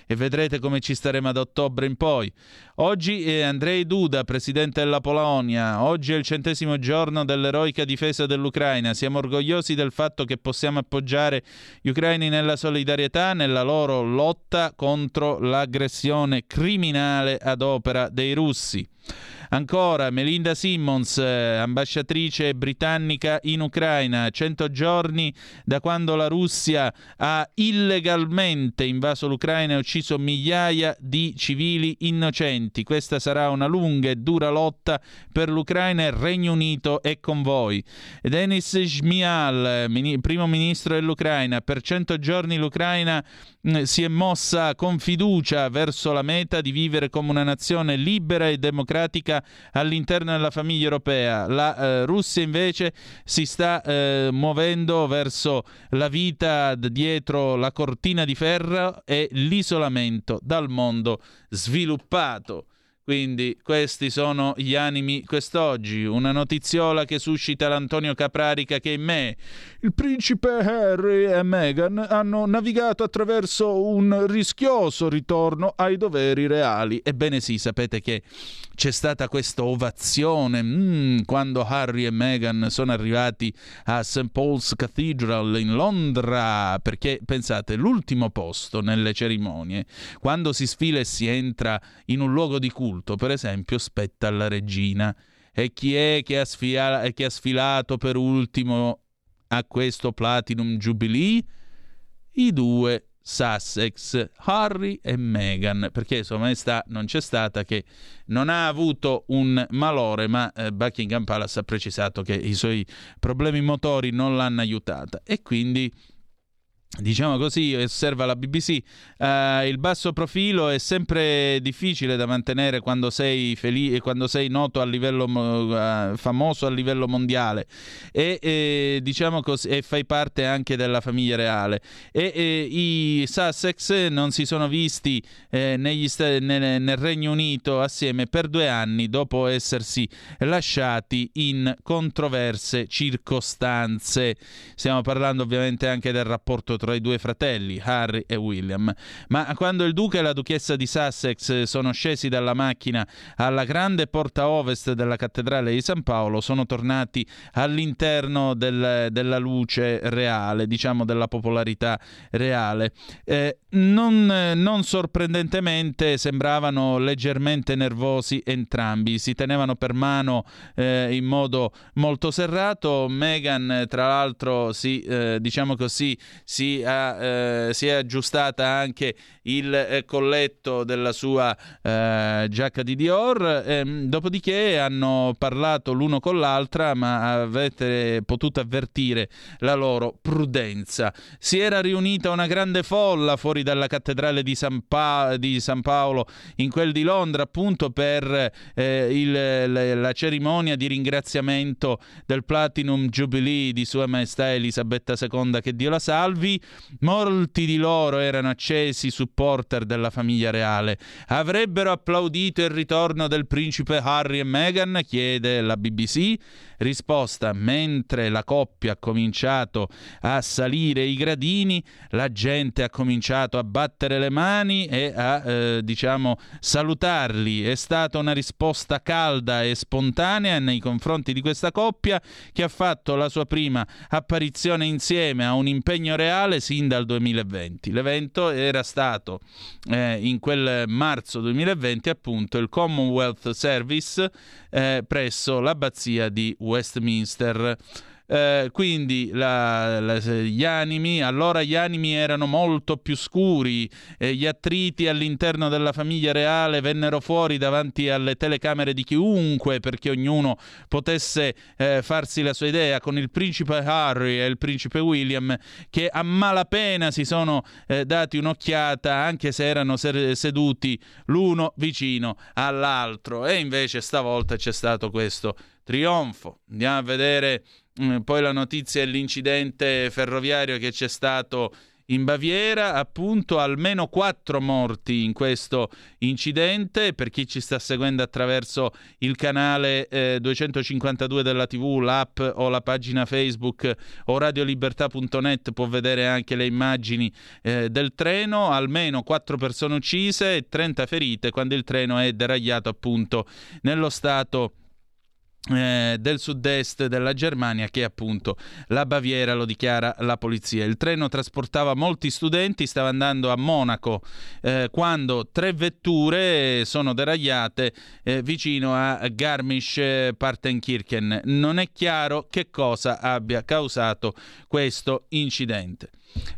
e vedrete come ci staremo ad ottobre in poi. Oggi è Andrei Duda, presidente della Polonia. Oggi è il centesimo giorno dell'eroica difesa dell'Ucraina. Siamo orgogliosi del fatto che possiamo appoggiare gli ucraini nella solidarietà, nella loro lotta contro l'aggressione criminale ad opera dei russi. Ancora, Melinda Simmons, ambasciatrice britannica in Ucraina, cento giorni da quando la Russia ha illegalmente invaso l'Ucraina e ucciso migliaia di civili innocenti. Questa sarà una lunga e dura lotta per l'Ucraina e il Regno Unito è con voi. Denis Shmyhal, primo ministro dell'Ucraina, per cento giorni l'Ucraina si è mossa con fiducia verso la meta di vivere come una nazione libera e democratica all'interno della famiglia europea. La eh, Russia invece si sta eh, muovendo verso la vita dietro la cortina di ferro e l'isolamento dal mondo sviluppato. Quindi questi sono gli animi quest'oggi. Una notiziola che suscita l'Antonio Caprarica che in me. Il principe Harry e Meghan hanno navigato attraverso un rischioso ritorno ai doveri reali. Ebbene sì, sapete che c'è stata questa ovazione mm, quando Harry e Meghan sono arrivati a Saint Paul's Cathedral in Londra, perché pensate, l'ultimo posto nelle cerimonie, quando si sfila e si entra in un luogo di culto, per esempio, spetta alla regina. E chi è che ha, sfila- che ha sfilato per ultimo a questo Platinum Jubilee? I due Sussex, Harry e Meghan, perché Sua Maestà non c'è stata, che non ha avuto un malore, ma eh, Buckingham Palace ha precisato che i suoi problemi motori non l'hanno aiutata, e quindi, diciamo così, osserva la B B C, eh, il basso profilo è sempre difficile da mantenere quando sei felice, quando sei noto a livello eh, famoso a livello mondiale e, eh, diciamo così, e fai parte anche della famiglia reale, e, e i Sussex non si sono visti eh, negli sta- nel, nel Regno Unito assieme per due anni dopo essersi lasciati in controverse circostanze. Stiamo parlando ovviamente anche del rapporto tra i due fratelli, Harry e William. Ma quando il duca e la duchessa di Sussex sono scesi dalla macchina alla grande porta ovest della cattedrale di San Paolo, sono tornati all'interno del, della luce reale, diciamo della popolarità reale. Eh, non, non sorprendentemente sembravano leggermente nervosi entrambi, si tenevano per mano eh, in modo molto serrato. Meghan, tra l'altro, si eh, diciamo così Si, ha, eh, si è aggiustata anche il eh, colletto della sua eh, giacca di Dior, ehm, dopodiché hanno parlato l'uno con l'altra, ma avete potuto avvertire la loro prudenza. Si era riunita una grande folla fuori dalla cattedrale di San, pa- di San Paolo, in quel di Londra appunto, per eh, il, la, la cerimonia di ringraziamento del Platinum Jubilee di Sua Maestà Elisabetta seconda, che Dio la salvi. Molti di loro erano accesi supporter della famiglia reale. Avrebbero applaudito il ritorno del principe Harry e Meghan? Chiede la B B C. Risposta: mentre la coppia ha cominciato a salire i gradini, la gente ha cominciato a battere le mani e a eh, diciamo salutarli. È stata una risposta calda e spontanea nei confronti di questa coppia, che ha fatto la sua prima apparizione insieme a un impegno reale sin dal duemilaventi. L'evento era stato eh, in quel marzo duemilaventi appunto il Commonwealth Service eh, presso l'abbazia di Westminster. Eh, quindi la, la, gli animi allora gli animi erano molto più scuri, eh, gli attriti all'interno della famiglia reale vennero fuori davanti alle telecamere di chiunque, perché ognuno potesse eh, farsi la sua idea, con il principe Harry e il principe William che a malapena si sono eh, dati un'occhiata, anche se erano ser- seduti l'uno vicino all'altro. E invece stavolta c'è stato questo trionfo. Andiamo a vedere poi la notizia dell'incidente ferroviario che c'è stato in Baviera, appunto, almeno quattro morti in questo incidente. Per chi ci sta seguendo attraverso il canale eh, duecentocinquantadue della tivù, l'app o la pagina Facebook o radio libertà punto net, può vedere anche le immagini eh, del treno. Almeno quattro persone uccise e trenta ferite quando il treno è deragliato appunto nello stato Eh, del sud-est della Germania, che appunto la Baviera, lo dichiara la polizia. Il treno trasportava molti studenti, stava andando a Monaco eh, quando tre vetture sono deragliate eh, vicino a Garmisch-Partenkirchen. Non è chiaro che cosa abbia causato questo incidente.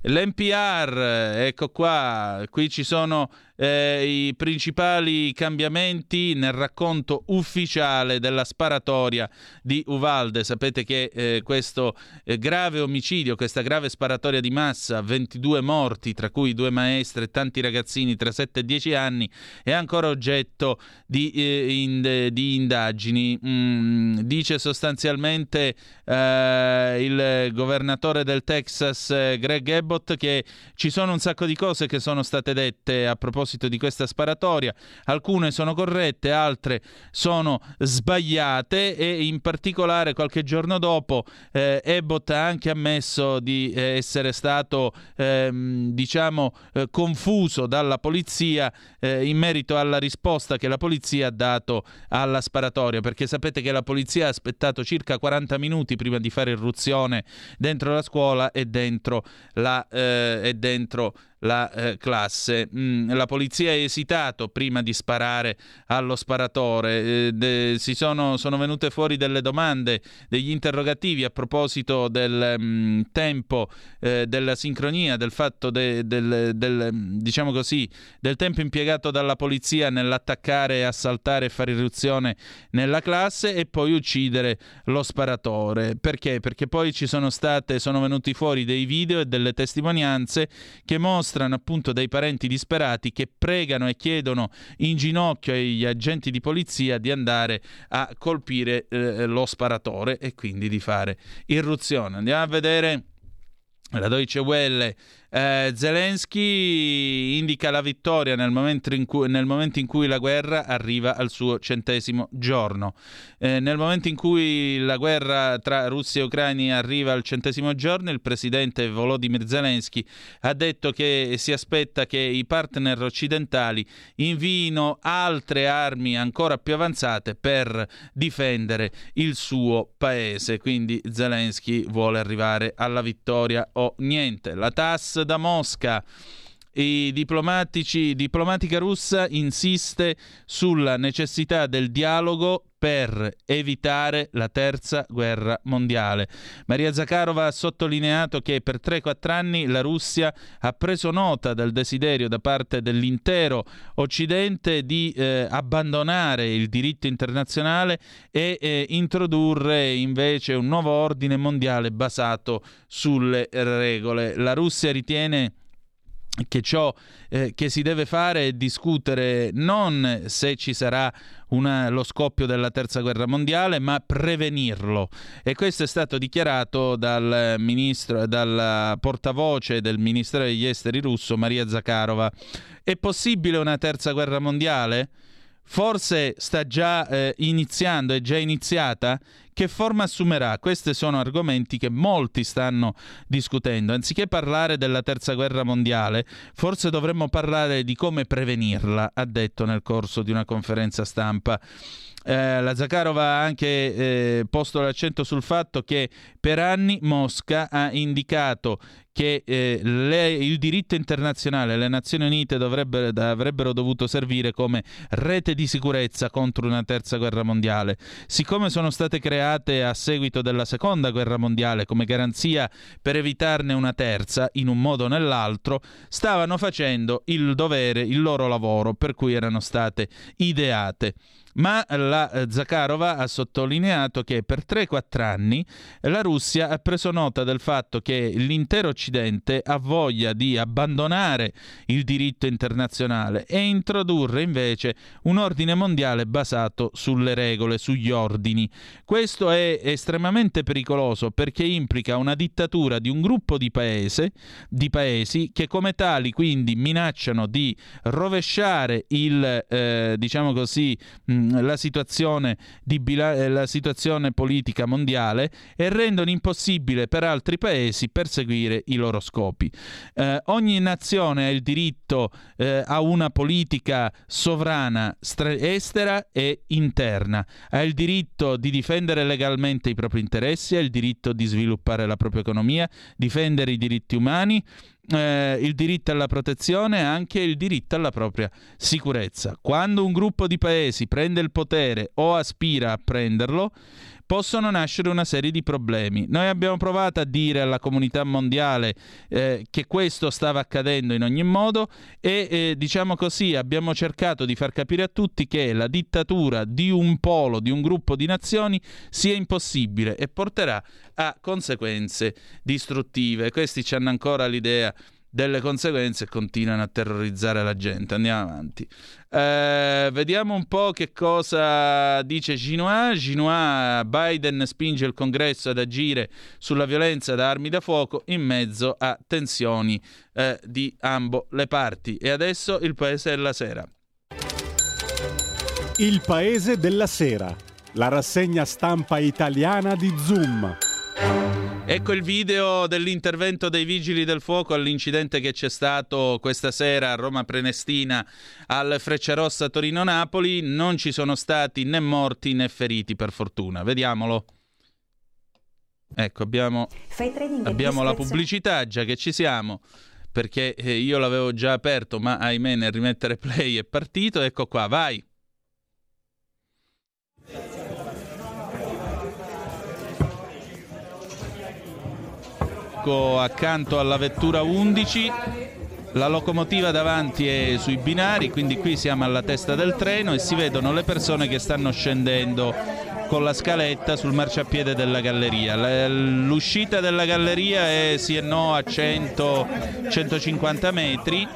L'N P R, ecco qua, qui ci sono eh, i principali cambiamenti nel racconto ufficiale della sparatoria di Uvalde. Sapete che eh, questo eh, grave omicidio, questa grave sparatoria di massa, ventidue morti, tra cui due maestre e tanti ragazzini tra sette e dieci anni, è ancora oggetto di, eh, in, di indagini. Mm, dice sostanzialmente eh, il governatore del Texas eh, Greg Abbott che ci sono un sacco di cose che sono state dette a proposito di questa sparatoria, alcune sono corrette, altre sono sbagliate, e in particolare qualche giorno dopo eh, Abbott ha anche ammesso di eh, essere stato ehm, diciamo eh, confuso dalla polizia eh, in merito alla risposta che la polizia ha dato alla sparatoria, perché sapete che la polizia ha aspettato circa quaranta minuti prima di fare irruzione dentro la scuola e dentro la eh, e dentro la eh, classe. Mm, la polizia ha esitato prima di sparare allo sparatore. Eh, de, si sono, sono venute fuori delle domande, degli interrogativi a proposito del mm, tempo, eh, della sincronia, del fatto de, del, del, diciamo così, del tempo impiegato dalla polizia nell'attaccare, assaltare e fare irruzione nella classe e poi uccidere lo sparatore. Perché? Perché poi ci sono state, sono venuti fuori dei video e delle testimonianze che mostrano appunto dei parenti disperati che pregano e chiedono in ginocchio agli agenti di polizia di andare a colpire eh, lo sparatore e quindi di fare irruzione. Andiamo a vedere la Deutsche Welle. Eh, Zelensky indica la vittoria nel momento, in cui, nel momento in cui la guerra arriva al suo centesimo giorno. Eh, nel momento in cui la guerra tra Russia e Ucraina arriva al centesimo giorno, il presidente Volodymyr Zelensky ha detto che si aspetta che i partner occidentali invino altre armi ancora più avanzate per difendere il suo paese. Quindi Zelensky vuole arrivare alla vittoria o niente. La TASS da Mosca. I diplomatici, diplomatica russa insiste sulla necessità del dialogo per evitare la terza guerra mondiale. Maria Zakharova ha sottolineato che per tre quattro anni la Russia ha preso nota del desiderio da parte dell'intero Occidente di eh, abbandonare il diritto internazionale e eh, introdurre invece un nuovo ordine mondiale basato sulle regole. La Russia ritiene che ciò eh, che si deve fare è discutere non se ci sarà Una, lo scoppio della terza guerra mondiale, ma prevenirlo, e questo è stato dichiarato dal ministro, dalla portavoce del ministero degli esteri russo Maria Zakharova. È possibile una terza guerra mondiale? Forse sta già eh, iniziando, è già iniziata? Che forma assumerà? Questi sono argomenti che molti stanno discutendo. Anziché parlare della terza guerra mondiale, forse dovremmo parlare di come prevenirla, ha detto nel corso di una conferenza stampa. Eh, la Zakharova ha anche eh, posto l'accento sul fatto che per anni Mosca ha indicato che eh, le, il diritto internazionale, le Nazioni Unite dovrebbero, avrebbero dovuto servire come rete di sicurezza contro una terza guerra mondiale. Siccome sono state create a seguito della seconda guerra mondiale come garanzia per evitarne una terza, in un modo o nell'altro, stavano facendo il dovere, il loro lavoro, per cui erano state ideate. Ma la Zakharova ha sottolineato che per tre quattro anni la Russia ha preso nota del fatto che l'intero Occidente ha voglia di abbandonare il diritto internazionale e introdurre invece un ordine mondiale basato sulle regole, sugli ordini. Questo è estremamente pericoloso perché implica una dittatura di un gruppo di, paese, di paesi che come tali quindi minacciano di rovesciare il, eh, diciamo così, la situazione, di bila- la situazione politica mondiale e rendono impossibile per altri paesi perseguire i loro scopi. Eh, ogni nazione ha il diritto eh, a una politica sovrana stra- estera e interna, ha il diritto di difendere legalmente i propri interessi, ha il diritto di sviluppare la propria economia, difendere i diritti umani, Eh, il diritto alla protezione e anche il diritto alla propria sicurezza. Quando un gruppo di paesi prende il potere o aspira a prenderlo, possono nascere una serie di problemi. Noi abbiamo provato a dire alla comunità mondiale eh, che questo stava accadendo in ogni modo e eh, diciamo così abbiamo cercato di far capire a tutti che la dittatura di un polo, di un gruppo di nazioni sia impossibile e porterà a conseguenze distruttive. Questi ci hanno ancora l'idea delle conseguenze e continuano a terrorizzare la gente. Andiamo avanti. Eh, vediamo un po' che cosa dice Ginoa. Ginoa: Biden spinge il Congresso ad agire sulla violenza da armi da fuoco in mezzo a tensioni eh, di ambo le parti. E adesso il Paese della Sera. Il Paese della Sera, la rassegna stampa italiana di Zoom. Ecco il video dell'intervento dei Vigili del Fuoco all'incidente che c'è stato questa sera a Roma Prenestina al Frecciarossa Torino-Napoli. Non ci sono stati né morti né feriti, per fortuna. Vediamolo. Ecco, abbiamo, abbiamo la pubblicità, già che ci siamo, perché io l'avevo già aperto, ma ahimè nel rimettere play è partito. Ecco qua, vai! Accanto alla vettura undici, la locomotiva davanti è sui binari, quindi qui siamo alla testa del treno e si vedono le persone che stanno scendendo con la scaletta sul marciapiede della galleria. L'uscita della galleria è sì e no a cento centocinquanta metri,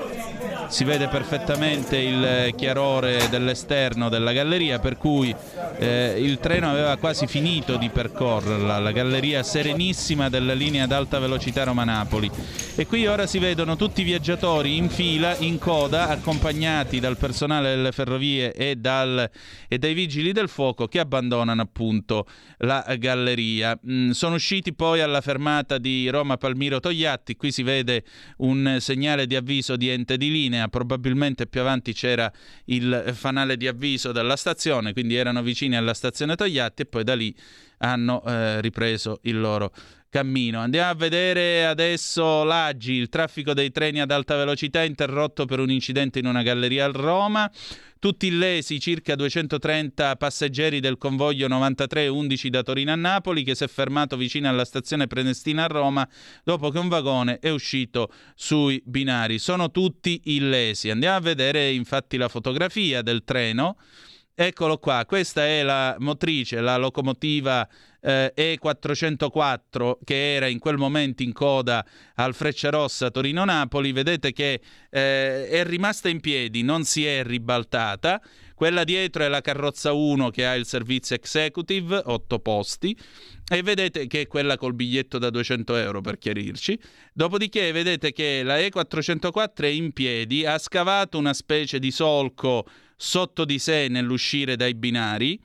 si vede perfettamente il chiarore dell'esterno della galleria, per cui eh, il treno aveva quasi finito di percorrerla, la Galleria Serenissima della linea ad alta velocità Roma-Napoli. E qui ora si vedono tutti i viaggiatori in fila, in coda, accompagnati dal personale delle ferrovie e, dal, e dai vigili del fuoco che abbandonano appunto la galleria. Mm, sono usciti poi alla fermata di Roma Palmiro Togliatti, qui si vede un segnale di avviso di ente di linea. Probabilmente più avanti c'era il fanale di avviso dalla stazione, quindi erano vicini alla stazione Togliatti e poi da lì hanno eh, ripreso il loro cammino. Andiamo a vedere adesso l'A G I, il traffico dei treni ad alta velocità interrotto per un incidente in una galleria a Roma. Tutti illesi, circa duecentotrenta passeggeri del convoglio novantatré undici da Torino a Napoli, che si è fermato vicino alla stazione Prenestina a Roma dopo che un vagone è uscito sui binari. Sono tutti illesi. Andiamo a vedere infatti la fotografia del treno. Eccolo qua, questa è la motrice, la locomotiva eh, E quattrocentoquattro che era in quel momento in coda al Frecciarossa Torino-Napoli. Vedete che eh, è rimasta in piedi, non si è ribaltata. Quella dietro è la carrozza uno che ha il servizio executive, otto posti, e vedete che è quella col biglietto da duecento euro, per chiarirci. Dopodiché vedete che la E quattrocentoquattro è in piedi, ha scavato una specie di solco sotto di sé nell'uscire dai binari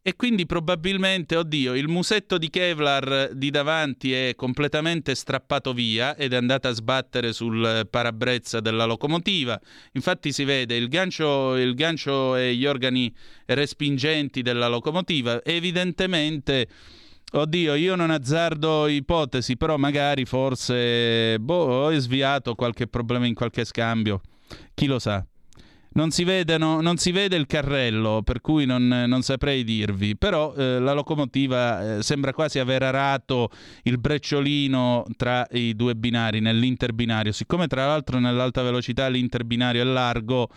e quindi probabilmente, oddio, il musetto di Kevlar di davanti è completamente strappato via ed è andata a sbattere sul parabrezza della locomotiva. Infatti si vede il gancio, il gancio e gli organi respingenti della locomotiva. Evidentemente, oddio, io non azzardo ipotesi, però magari forse boh, ho sviato qualche problema in qualche scambio, chi lo sa. Non si vedono, non si vede il carrello, per cui non, non saprei dirvi, però eh, la locomotiva eh, sembra quasi aver arato il brecciolino tra i due binari, nell'interbinario. Siccome tra l'altro nell'alta velocità l'interbinario è largo,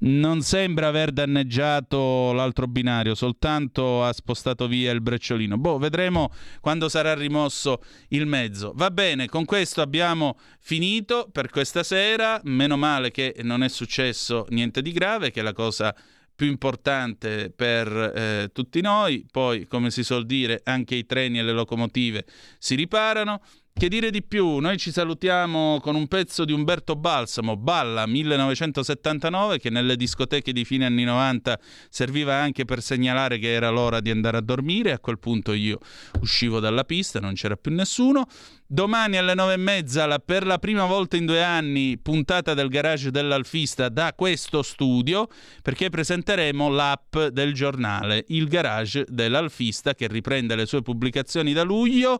non sembra aver danneggiato l'altro binario, soltanto ha spostato via il brecciolino. Boh, vedremo quando sarà rimosso il mezzo. Va bene, con questo abbiamo finito per questa sera. Meno male che non è successo niente di grave, che è la cosa più importante per eh, tutti noi. Poi, come si suol dire, anche i treni e le locomotive si riparano. Che dire di più? Noi ci salutiamo con un pezzo di Umberto Balsamo, Balla millenovecentosettantanove, che nelle discoteche di fine anni novanta serviva anche per segnalare che era l'ora di andare a dormire. A quel punto io uscivo dalla pista, non c'era più nessuno. Domani alle nove e mezza, per la prima volta in due anni, puntata del garage dell'Alfista da questo studio, perché presenteremo l'app del giornale, il garage dell'Alfista, che riprende le sue pubblicazioni da luglio.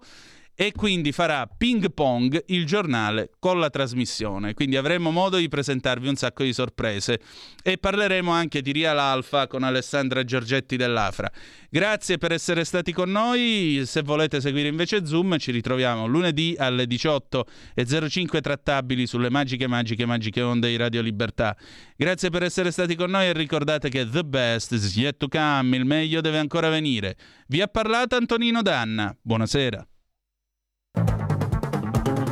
e quindi farà ping pong il giornale con la trasmissione, quindi avremo modo di presentarvi un sacco di sorprese e parleremo anche di Real Alfa con Alessandra Giorgetti dell'Afra. Grazie per essere stati con noi, se volete seguire invece Zoom ci ritroviamo lunedì alle diciotto e zero cinque trattabili sulle magiche magiche magiche onde di Radio Libertà. Grazie per essere stati con noi e ricordate che the best is yet to come, il meglio deve ancora venire. Vi ha parlato Antonino D'Anna, buonasera.